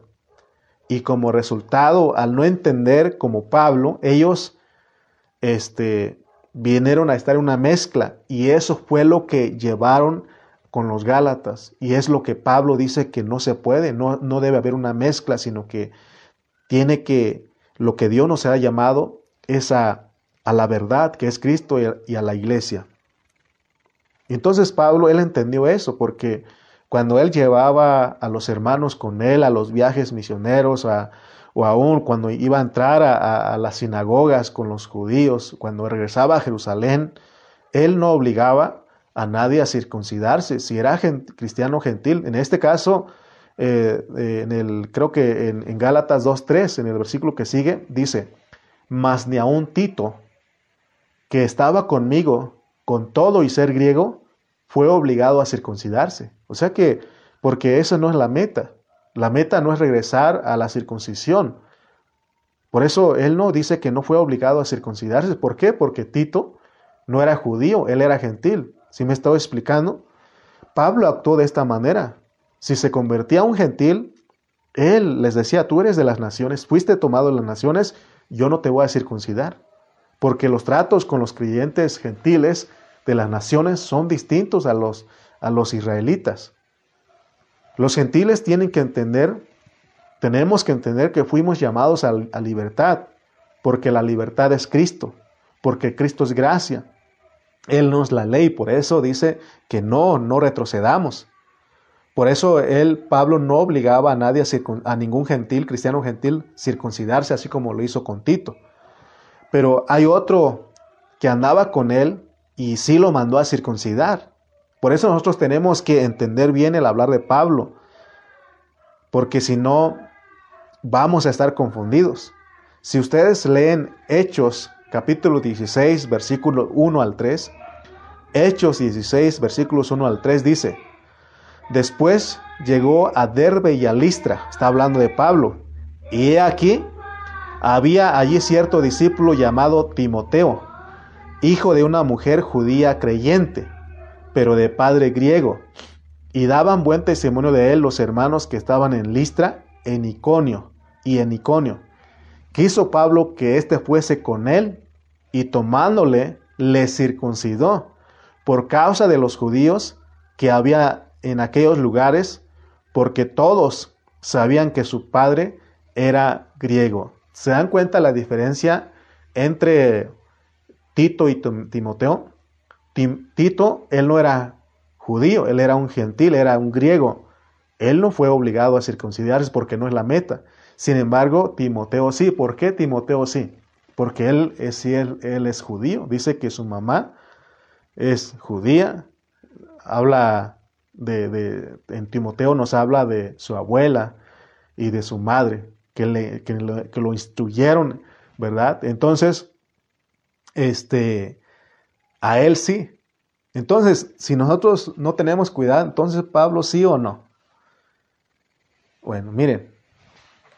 Y como resultado, al no entender como Pablo, ellos vinieron a estar en una mezcla, y eso fue lo que llevaron con los Gálatas, y es lo que Pablo dice que no se puede, no debe haber una mezcla, sino que tiene que, lo que Dios nos ha llamado es a la verdad, que es Cristo, y a la iglesia. Entonces Pablo, él entendió eso, porque cuando él llevaba a los hermanos con él a los viajes misioneros, o aún cuando iba a entrar a las sinagogas con los judíos, cuando regresaba a Jerusalén, él no obligaba a nadie a circuncidarse, si era cristiano gentil. En este caso, creo que en Gálatas 2.3, en el versículo que sigue, dice, mas ni aun Tito, que estaba conmigo, con todo y ser griego, fue obligado a circuncidarse. O sea que, porque esa no es la meta no es regresar a la circuncisión. Por eso él no dice que no fue obligado a circuncidarse. ¿Por qué? Porque Tito no era judío, él era gentil. ¿Sí me estoy explicando? Pablo actuó de esta manera. Si se convertía a un gentil, él les decía, tú eres de las naciones, fuiste tomado de las naciones, yo no te voy a circuncidar. Porque los tratos con los creyentes gentiles de las naciones son distintos a los israelitas. Los gentiles tenemos que entender que fuimos llamados a libertad, porque la libertad es Cristo, porque Cristo es gracia. Él no es la ley, por eso dice que no retrocedamos. Por eso Pablo no obligaba a nadie, a ningún gentil, cristiano gentil, circuncidarse, así como lo hizo con Tito. Pero hay otro que andaba con él y sí lo mandó a circuncidar. Por eso nosotros tenemos que entender bien el hablar de Pablo, porque si no, vamos a estar confundidos. Si ustedes leen Hechos capítulo 16, versículo 1 al 3, Hechos 16, versículos 1 al 3 dice, después llegó a Derbe y a Listra, está hablando de Pablo, y he aquí, había allí cierto discípulo llamado Timoteo, hijo de una mujer judía creyente, pero de padre griego, Y daban buen testimonio de él los hermanos que estaban en Listra, en Iconio y en Iconio. Quiso Pablo que éste fuese con él, y tomándole, le circuncidó, por causa de los judíos que había en aquellos lugares, porque todos sabían que su padre era griego. ¿Se dan cuenta la diferencia entre Tito y Timoteo? Tito, él no era judío, él era un gentil, era un griego. Él no fue obligado a circuncidarse porque no es la meta. Sin embargo, Timoteo sí. ¿Por qué Timoteo sí? Porque él es judío. Dice que su mamá es judía. Habla en Timoteo nos habla de su abuela y de su madre, que lo instruyeron, ¿verdad? Entonces, a él sí. Entonces, si nosotros no tenemos cuidado, entonces Pablo sí o no. Bueno, miren,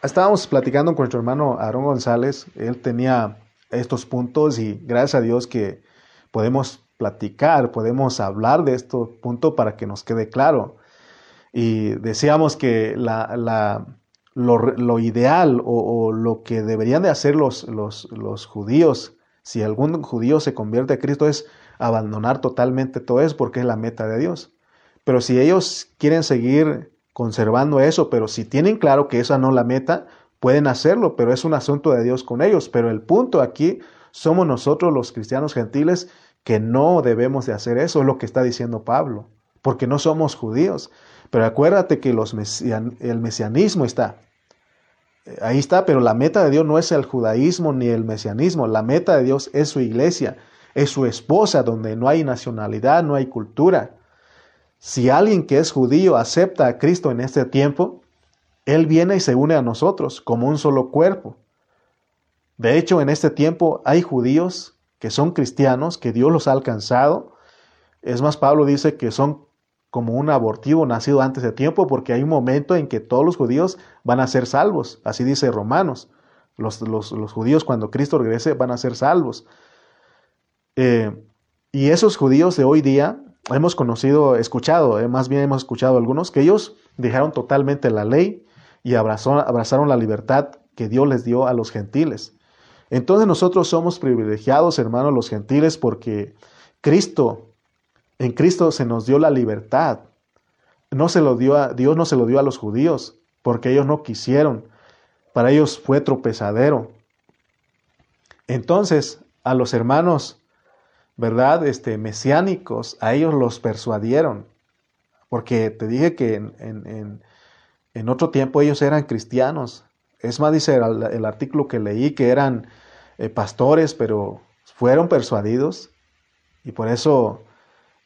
estábamos platicando con nuestro hermano Aarón González. Él tenía estos puntos y gracias a Dios que podemos platicar, podemos hablar de estos puntos para que nos quede claro. Y decíamos que lo ideal o lo que deberían de hacer los judíos, si algún judío se convierte a Cristo, es abandonar totalmente todo eso porque es la meta de Dios. Pero si ellos quieren seguir conservando eso, pero si tienen claro que esa no es la meta, pueden hacerlo, pero es un asunto de Dios con ellos. Pero el punto aquí somos nosotros los cristianos gentiles que no debemos de hacer eso, es lo que está diciendo Pablo, porque no somos judíos. Pero acuérdate que el mesianismo está. Ahí está, pero la meta de Dios no es el judaísmo ni el mesianismo. La meta de Dios es su iglesia, es su esposa, donde no hay nacionalidad, no hay cultura. Si alguien que es judío acepta a Cristo en este tiempo, él viene y se une a nosotros como un solo cuerpo. De hecho, en este tiempo hay judíos que son cristianos, que Dios los ha alcanzado. Es más, Pablo dice que son como un abortivo nacido antes de tiempo, porque hay un momento en que todos los judíos van a ser salvos. Así dice Romanos. Los judíos, cuando Cristo regrese, van a ser salvos. Y esos judíos de hoy día, hemos hemos escuchado algunos, que ellos dejaron totalmente la ley y abrazaron la libertad que Dios les dio a los gentiles. Entonces nosotros somos privilegiados, hermanos, los gentiles, porque en Cristo se nos dio la libertad. Dios no se lo dio a los judíos, porque ellos no quisieron. Para ellos fue tropezadero. Entonces, a los hermanos, ¿verdad? Mesiánicos, a ellos los persuadieron. Porque te dije que en otro tiempo ellos eran cristianos. Es más, dice el artículo que leí que eran pastores, pero fueron persuadidos. Y por eso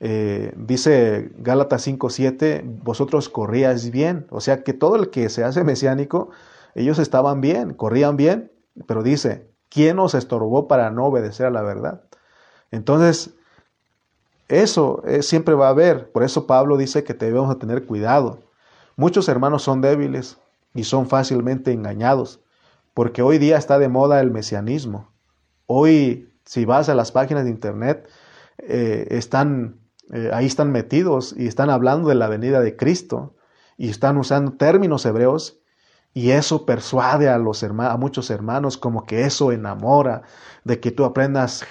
dice Gálatas 5:7, vosotros corríais bien. O sea que todo el que se hace mesiánico, ellos estaban bien, corrían bien. Pero dice, ¿quién os estorbó para no obedecer a la verdad? Entonces, eso siempre va a haber. Por eso Pablo dice que debemos tener cuidado. Muchos hermanos son débiles y son fácilmente engañados, porque hoy día está de moda el mesianismo. Hoy, si vas a las páginas de internet, ahí están metidos y están hablando de la venida de Cristo y están usando términos hebreos, y eso persuade a muchos hermanos, como que eso enamora, de que tú aprendas,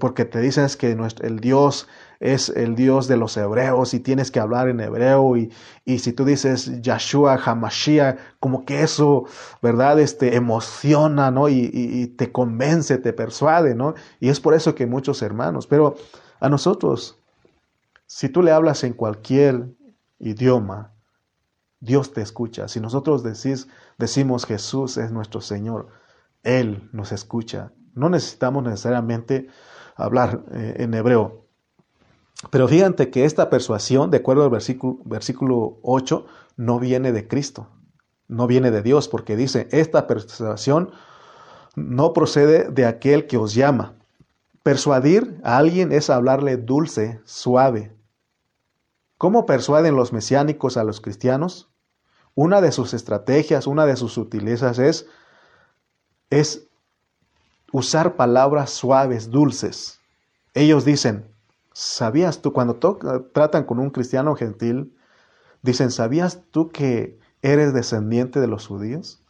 porque te dicen que el Dios es el Dios de los hebreos y tienes que hablar en hebreo, y si tú dices Yeshua Hamashiach, como que eso, ¿verdad? Emociona, ¿no? Y te convence, te persuade, ¿no? Y es por eso que muchos hermanos, pero a nosotros, si tú le hablas en cualquier idioma, Dios te escucha. Si nosotros decimos Jesús es nuestro Señor, Él nos escucha. No necesitamos necesariamente hablar en hebreo. Pero fíjate que esta persuasión, de acuerdo al versículo 8, no viene de Cristo. No viene de Dios, porque dice, esta persuasión no procede de aquel que os llama. Persuadir a alguien es hablarle dulce, suave. ¿Cómo persuaden los mesiánicos a los cristianos? Una de sus estrategias, una de sus sutilezas es usar palabras suaves, dulces. Ellos dicen, ¿sabías tú? Cuando tratan con un cristiano gentil, Dicen, ¿sabías tú que eres descendiente de los judíos?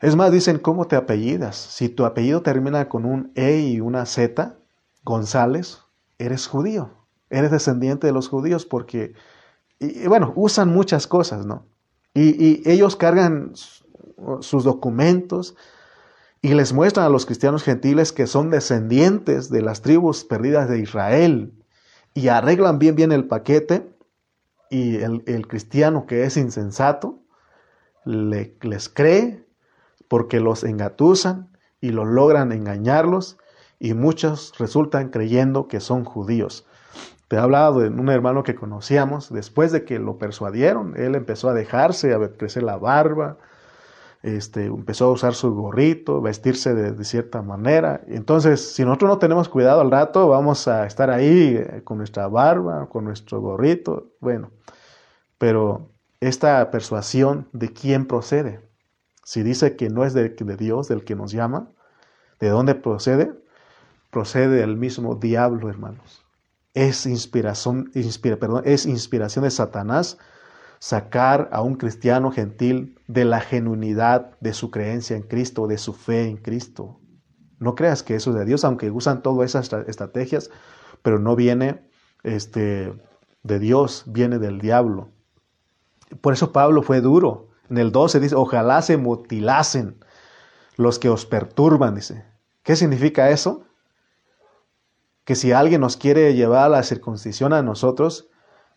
Es más, dicen, ¿cómo te apellidas? Si tu apellido termina con un E y una Z, González, eres judío. Eres descendiente de los judíos porque, bueno, usan muchas cosas, ¿no? Y ellos cargan sus documentos y les muestran a los cristianos gentiles que son descendientes de las tribus perdidas de Israel y arreglan bien, bien el paquete y el cristiano que es insensato les cree porque los engatusan y los logran engañarlos y muchos resultan creyendo que son judíos. Te he hablado de un hermano que conocíamos, después de que lo persuadieron, él empezó a dejarse, a crecer la barba, empezó a usar su gorrito, vestirse de cierta manera. Entonces, si nosotros no tenemos cuidado al rato, vamos a estar ahí con nuestra barba, con nuestro gorrito, bueno. Pero esta persuasión, ¿de quién procede? Si dice que no es de Dios, del que nos llama, ¿de dónde procede? Procede del mismo diablo, hermanos. Es inspiración de Satanás sacar a un cristiano gentil de la genuinidad de su fe en Cristo. No creas que eso es de Dios, aunque usan todas esas estrategias, pero no viene de Dios, viene del diablo. Por eso Pablo fue duro. En el 12 dice, ojalá se mutilasen los que os perturban, dice. ¿Qué significa eso? Que si alguien nos quiere llevar a la circuncisión a nosotros,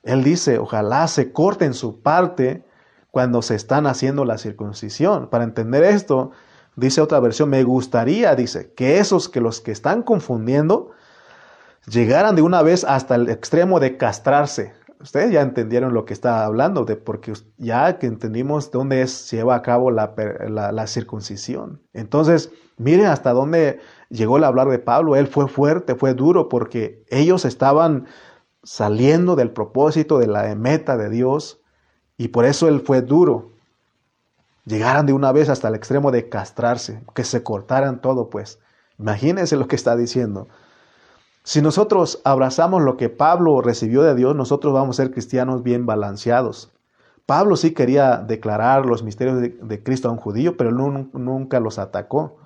él dice, ojalá se corten su parte cuando se están haciendo la circuncisión. Para entender esto, dice otra versión, me gustaría, dice, que los que están confundiendo llegaran de una vez hasta el extremo de castrarse. Ustedes ya entendieron lo que está hablando, porque ya que entendimos dónde se lleva a cabo la circuncisión. Entonces, miren hasta dónde llegó el hablar de Pablo. Él fue fuerte, fue duro, porque ellos estaban saliendo del propósito, de la meta de Dios, y por eso él fue duro. Llegaran de una vez hasta el extremo de castrarse, que se cortaran todo, pues. Imagínense lo que está diciendo. Si nosotros abrazamos lo que Pablo recibió de Dios, nosotros vamos a ser cristianos bien balanceados. Pablo sí quería declarar los misterios de Cristo a un judío, pero nunca los atacó,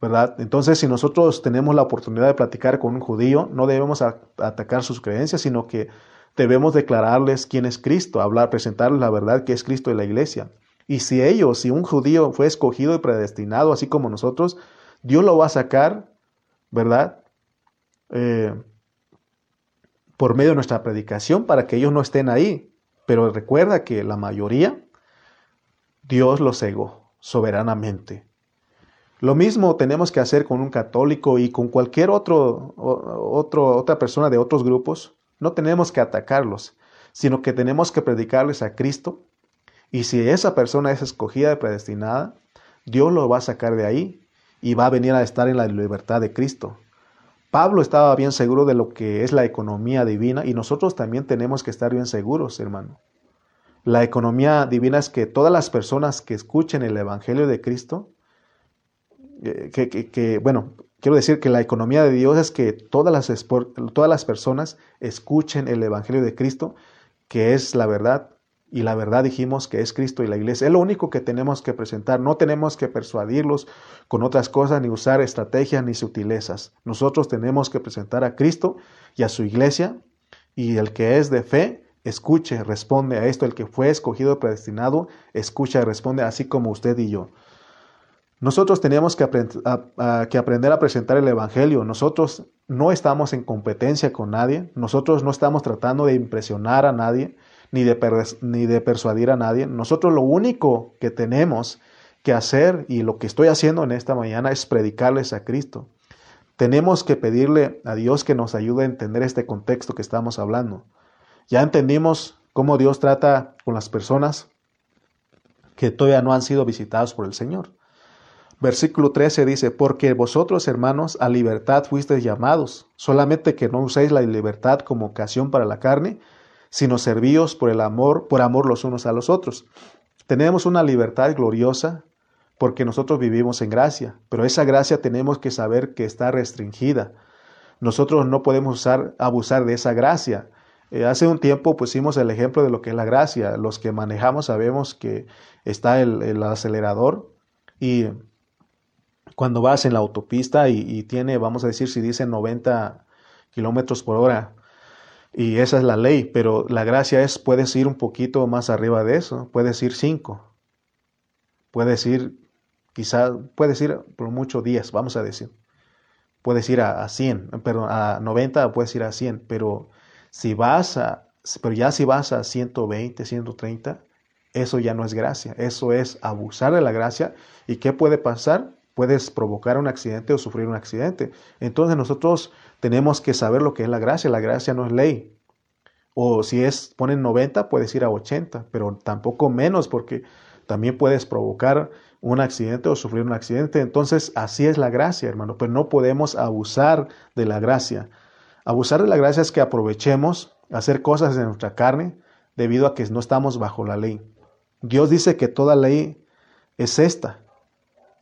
¿verdad? Entonces, si nosotros tenemos la oportunidad de platicar con un judío, no debemos atacar sus creencias, sino que debemos declararles quién es Cristo, presentarles la verdad que es Cristo en la iglesia. Y si un judío fue escogido y predestinado, así como nosotros, Dios lo va a sacar, ¿verdad? Por medio de nuestra predicación, para que ellos no estén ahí. Pero recuerda que la mayoría, Dios los cegó soberanamente. Lo mismo tenemos que hacer con un católico y con cualquier otra persona de otros grupos. No tenemos que atacarlos, sino que tenemos que predicarles a Cristo. Y si esa persona es escogida y predestinada, Dios lo va a sacar de ahí y va a venir a estar en la libertad de Cristo. Pablo estaba bien seguro de lo que es la economía divina y nosotros también tenemos que estar bien seguros, hermano. La economía divina es que todas las personas que escuchen el Evangelio de Cristo, quiero decir que la economía de Dios es que todas las personas escuchen el Evangelio de Cristo, que es la verdad, y la verdad dijimos que es Cristo y la iglesia. Es lo único que tenemos que presentar. No tenemos que persuadirlos con otras cosas, ni usar estrategias ni sutilezas. Nosotros tenemos que presentar a Cristo y a su iglesia, y el que es de fe, escuche, responde a esto. El que fue escogido y predestinado, escucha y responde, así como usted y yo. Nosotros tenemos que aprender a presentar el Evangelio. Nosotros no estamos en competencia con nadie. Nosotros no estamos tratando de impresionar a nadie, ni de persuadir a nadie. Nosotros lo único que tenemos que hacer, y lo que estoy haciendo en esta mañana, es predicarles a Cristo. Tenemos que pedirle a Dios que nos ayude a entender este contexto que estamos hablando. Ya entendimos cómo Dios trata con las personas que todavía no han sido visitadas por el Señor. Versículo 13 dice, porque vosotros, hermanos, a libertad fuisteis llamados, solamente que no uséis la libertad como ocasión para la carne, sino servíos por amor los unos a los otros. Tenemos una libertad gloriosa porque nosotros vivimos en gracia, pero esa gracia tenemos que saber que está restringida. Nosotros no podemos abusar de esa gracia. Hace un tiempo pusimos el ejemplo de lo que es la gracia. Los que manejamos sabemos que está el acelerador, y cuando vas en la autopista y tiene, vamos a decir, si dice 90 kilómetros por hora, y esa es la ley, pero la gracia es, puedes ir un poquito más arriba de eso, puedes ir 5, puedes ir quizás, puedes ir por mucho 10, vamos a decir, puedes ir a 100, perdón, a 90, puedes ir a 100, pero si vas a 120, 130, eso ya no es gracia, eso es abusar de la gracia. ¿Y qué puede pasar? Puedes provocar un accidente o sufrir un accidente. Entonces nosotros tenemos que saber lo que es la gracia. La gracia no es ley. O si es, ponen 90, puedes ir a 80, pero tampoco menos, porque también puedes provocar un accidente o sufrir un accidente. Entonces así es la gracia, hermano, pero no podemos abusar de la gracia. Abusar de la gracia es que aprovechemos hacer cosas de nuestra carne debido a que no estamos bajo la ley. Dios dice que toda ley es esta,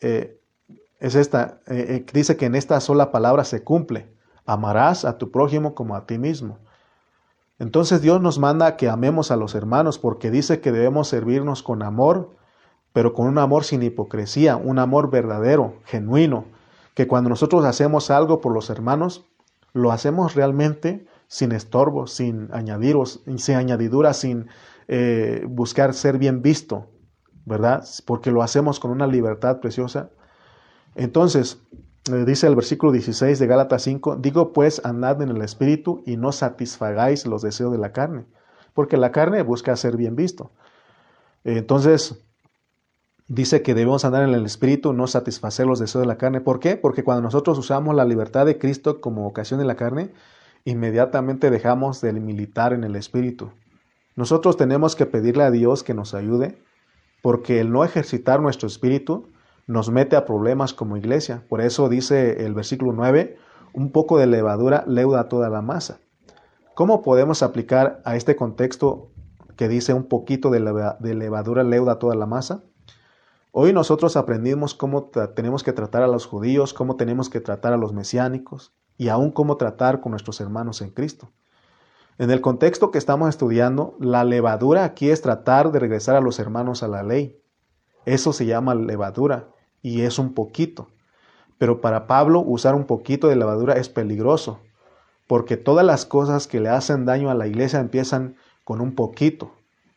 dice que en esta sola palabra se cumple: amarás a tu prójimo como a ti mismo. Entonces Dios nos manda que amemos a los hermanos, porque dice que debemos servirnos con amor, pero con un amor sin hipocresía, un amor verdadero, genuino, que cuando nosotros hacemos algo por los hermanos, lo hacemos realmente sin estorbo, sin añadiduras, sin buscar ser bien visto, ¿verdad? Porque lo hacemos con una libertad preciosa. Entonces, dice el versículo 16 de Gálatas 5, digo pues, andad en el Espíritu y no satisfagáis los deseos de la carne, porque la carne busca ser bien visto. Entonces, dice que debemos andar en el Espíritu, no satisfacer los deseos de la carne. ¿Por qué? Porque cuando nosotros usamos la libertad de Cristo como ocasión de la carne, inmediatamente dejamos de militar en el Espíritu. Nosotros tenemos que pedirle a Dios que nos ayude, porque el no ejercitar nuestro Espíritu nos mete a problemas como iglesia. Por eso dice el versículo 9, un poco de levadura leuda toda la masa. ¿Cómo podemos aplicar a este contexto que dice un poquito de levadura leuda toda la masa? Hoy nosotros aprendimos cómo tenemos que tratar a los judíos, cómo tenemos que tratar a los mesiánicos, y aún cómo tratar con nuestros hermanos en Cristo. En el contexto que estamos estudiando, la levadura aquí es tratar de regresar a los hermanos a la ley. Eso se llama levadura. Y es un poquito. Pero para Pablo, usar un poquito de levadura es peligroso, porque todas las cosas que le hacen daño a la iglesia empiezan con un poquito.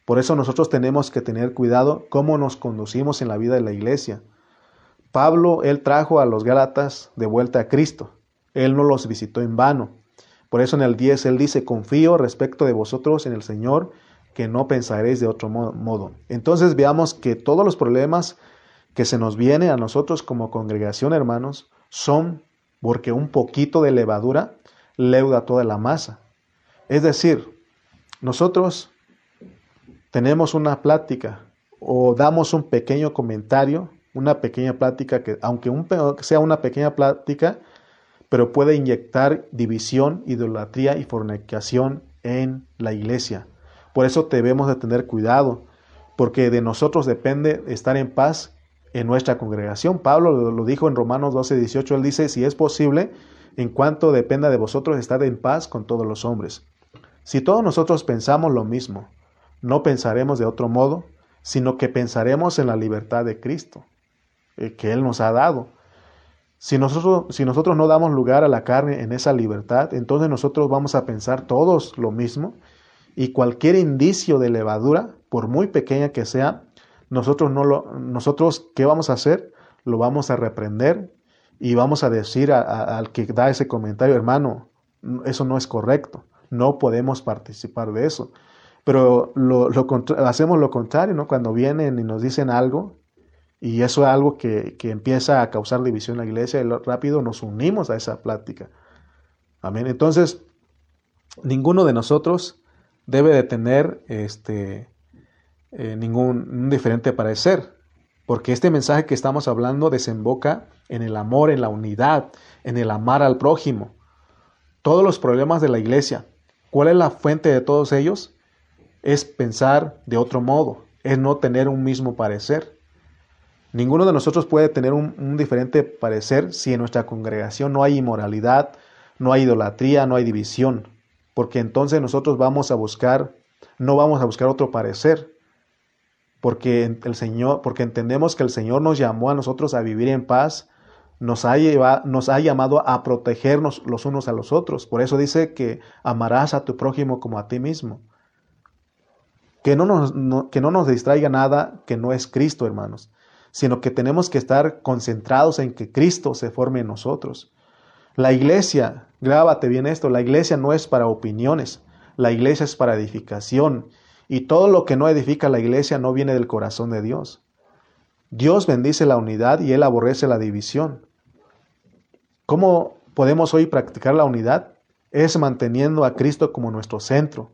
Por eso nosotros tenemos que tener cuidado cómo nos conducimos en la vida de la iglesia. Pablo, él trajo a los Gálatas de vuelta a Cristo. Él no los visitó en vano. Por eso en el 10 él dice, confío respecto de vosotros en el Señor, que no pensaréis de otro modo. Entonces veamos que todos los problemas que se nos viene a nosotros como congregación, hermanos, son porque un poquito de levadura leuda toda la masa. Es decir, nosotros tenemos una plática o damos un pequeño comentario, una pequeña plática, que aunque sea una pequeña plática, pero puede inyectar división, idolatría y fornicación en la iglesia. Por eso debemos de tener cuidado, porque de nosotros depende estar en paz en nuestra congregación. Pablo lo dijo en Romanos 12, 18, él dice, si es posible, en cuanto dependa de vosotros, estad en paz con todos los hombres. Si todos nosotros pensamos lo mismo, no pensaremos de otro modo, sino que pensaremos en la libertad de Cristo, que Él nos ha dado. Si nosotros no damos lugar a la carne en esa libertad, entonces nosotros vamos a pensar todos lo mismo, y cualquier indicio de levadura, por muy pequeña que sea, ¿qué vamos a hacer? Lo vamos a reprender y vamos a decir al que da ese comentario, hermano, eso no es correcto, no podemos participar de eso. Pero hacemos lo contrario, ¿no? Cuando vienen y nos dicen algo, y eso es algo que empieza a causar división en la iglesia, y rápido nos unimos a esa plática. Amén. Entonces, ninguno de nosotros debe de tener ningún diferente parecer, porque este mensaje que estamos hablando desemboca en el amor, en la unidad, en el amar al prójimo. Todos los problemas de la iglesia, ¿cuál es la fuente de todos ellos? Es pensar de otro modo, es no tener un mismo parecer. Ninguno de nosotros puede tener un diferente parecer si en nuestra congregación no hay inmoralidad, no hay idolatría, no hay división. porque entonces nosotros no vamos a buscar otro parecer, porque entendemos que el Señor nos llamó a nosotros a vivir en paz, nos ha llamado a protegernos los unos a los otros. Por eso dice que amarás a tu prójimo como a ti mismo. Que no nos distraiga nada que no es Cristo, hermanos, sino que tenemos que estar concentrados en que Cristo se forme en nosotros. La iglesia, grábate bien esto, la iglesia no es para opiniones, la iglesia es para edificación. Y todo lo que no edifica la iglesia no viene del corazón de Dios. Dios bendice la unidad y Él aborrece la división. ¿Cómo podemos hoy practicar la unidad? Es manteniendo a Cristo como nuestro centro,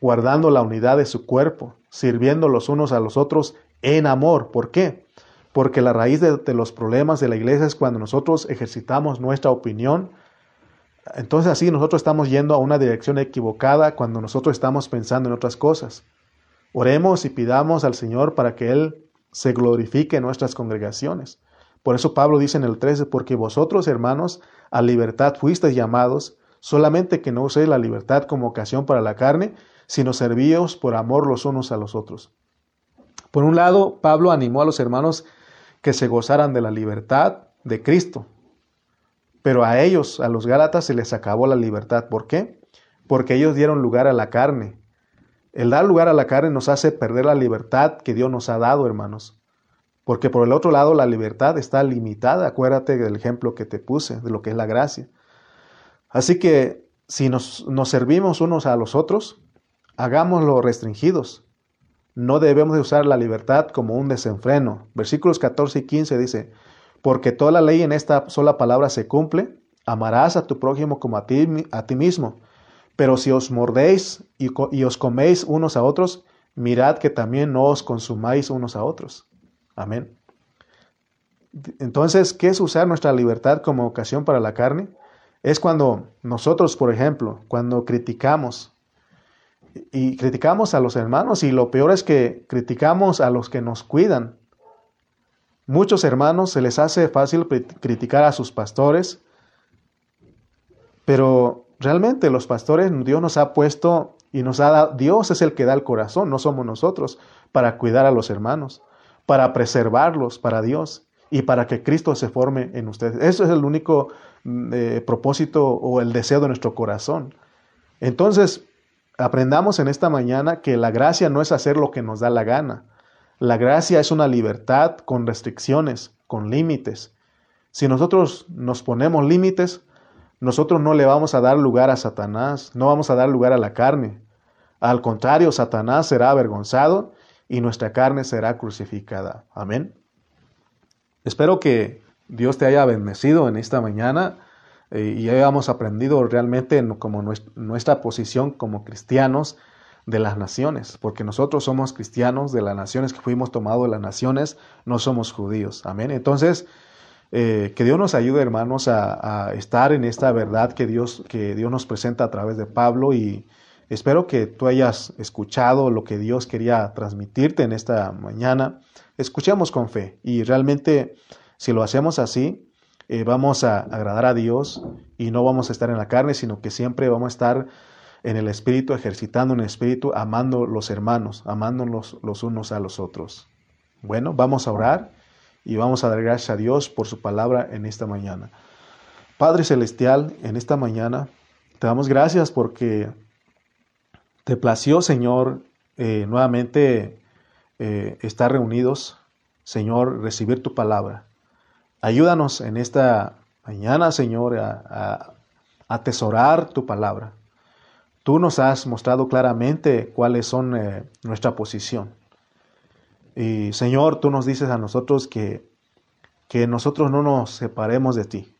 guardando la unidad de su cuerpo, sirviendo los unos a los otros en amor. ¿Por qué? Porque la raíz de los problemas de la iglesia es cuando nosotros ejercitamos nuestra opinión. Entonces así nosotros estamos yendo a una dirección equivocada cuando nosotros estamos pensando en otras cosas. Oremos y pidamos al Señor para que Él se glorifique en nuestras congregaciones. Por eso Pablo dice en el 13, porque vosotros, hermanos, a libertad fuisteis llamados, solamente que no uséis la libertad como ocasión para la carne, sino servíos por amor los unos a los otros. Por un lado, Pablo animó a los hermanos que se gozaran de la libertad de Cristo. Pero a ellos, a los Gálatas, se les acabó la libertad. ¿Por qué? Porque ellos dieron lugar a la carne. El dar lugar a la carne nos hace perder la libertad que Dios nos ha dado, hermanos. Porque por el otro lado, la libertad está limitada. Acuérdate del ejemplo que te puse, de lo que es la gracia. Así que, si nos servimos unos a los otros, hagámoslo restringidos. No debemos de usar la libertad como un desenfreno. Versículos 14 y 15 dice: porque toda la ley en esta sola palabra se cumple, amarás a tu prójimo como a ti mismo. Pero si os mordéis y os coméis unos a otros, mirad que también no os consumáis unos a otros. Amén. Entonces, ¿qué es usar nuestra libertad como ocasión para la carne? Es cuando nosotros, por ejemplo, cuando criticamos, y criticamos a los hermanos, y lo peor es que criticamos a los que nos cuidan. Muchos hermanos se les hace fácil criticar a sus pastores, pero realmente los pastores Dios nos ha puesto y nos ha dado. Dios es el que da el corazón, no somos nosotros, para cuidar a los hermanos, para preservarlos para Dios y para que Cristo se forme en ustedes. Eso es el único propósito o el deseo de nuestro corazón. Entonces, aprendamos en esta mañana que la gracia no es hacer lo que nos da la gana. La gracia es una libertad con restricciones, con límites. Si nosotros nos ponemos límites, nosotros no le vamos a dar lugar a Satanás, no vamos a dar lugar a la carne. Al contrario, Satanás será avergonzado y nuestra carne será crucificada. Amén. Espero que Dios te haya bendecido en esta mañana y hayamos aprendido realmente como nuestra posición como cristianos de las naciones, porque nosotros somos cristianos de las naciones, que fuimos tomados de las naciones, no somos judíos. Amén. Entonces, que Dios nos ayude, hermanos, a estar en esta verdad que Dios nos presenta a través de Pablo, y espero que tú hayas escuchado lo que Dios quería transmitirte en esta mañana. Escuchemos con fe, y realmente, si lo hacemos así, vamos a agradar a Dios y no vamos a estar en la carne, sino que siempre vamos a estar en el Espíritu, ejercitando un Espíritu, amando los hermanos, amándonos los unos a los otros. Bueno, vamos a orar y vamos a dar gracias a Dios por su palabra en esta mañana. Padre Celestial, en esta mañana te damos gracias porque te plació, Señor, nuevamente estar reunidos, Señor, recibir tu palabra. Ayúdanos en esta mañana, Señor, a atesorar tu palabra. Tú nos has mostrado claramente cuáles son nuestra posición. Y Señor, tú nos dices a nosotros que nosotros no nos separemos de ti.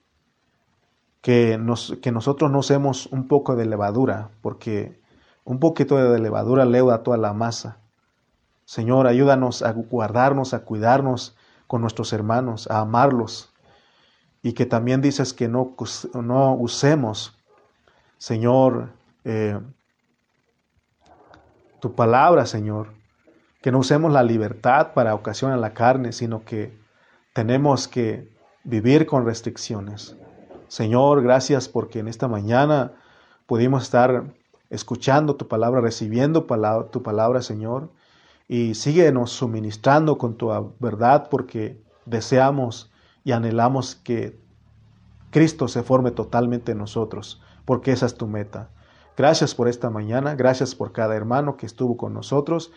Que nosotros no usemos un poco de levadura, porque un poquito de levadura leuda toda la masa. Señor, ayúdanos a guardarnos, a cuidarnos con nuestros hermanos, a amarlos. Y que también dices que no usemos, Señor, tu palabra, Señor, que no usemos la libertad para ocasión a la carne, sino que tenemos que vivir con restricciones. Señor, gracias porque en esta mañana pudimos estar escuchando tu palabra, recibiendo tu palabra, Señor, y síguenos suministrando con tu verdad, porque deseamos y anhelamos que Cristo se forme totalmente en nosotros, porque esa es tu meta. Gracias por esta mañana, gracias por cada hermano que estuvo con nosotros,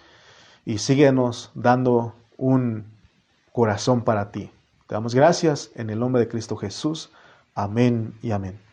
y síguenos dando un corazón para ti. Te damos gracias en el nombre de Cristo Jesús. Amén y amén.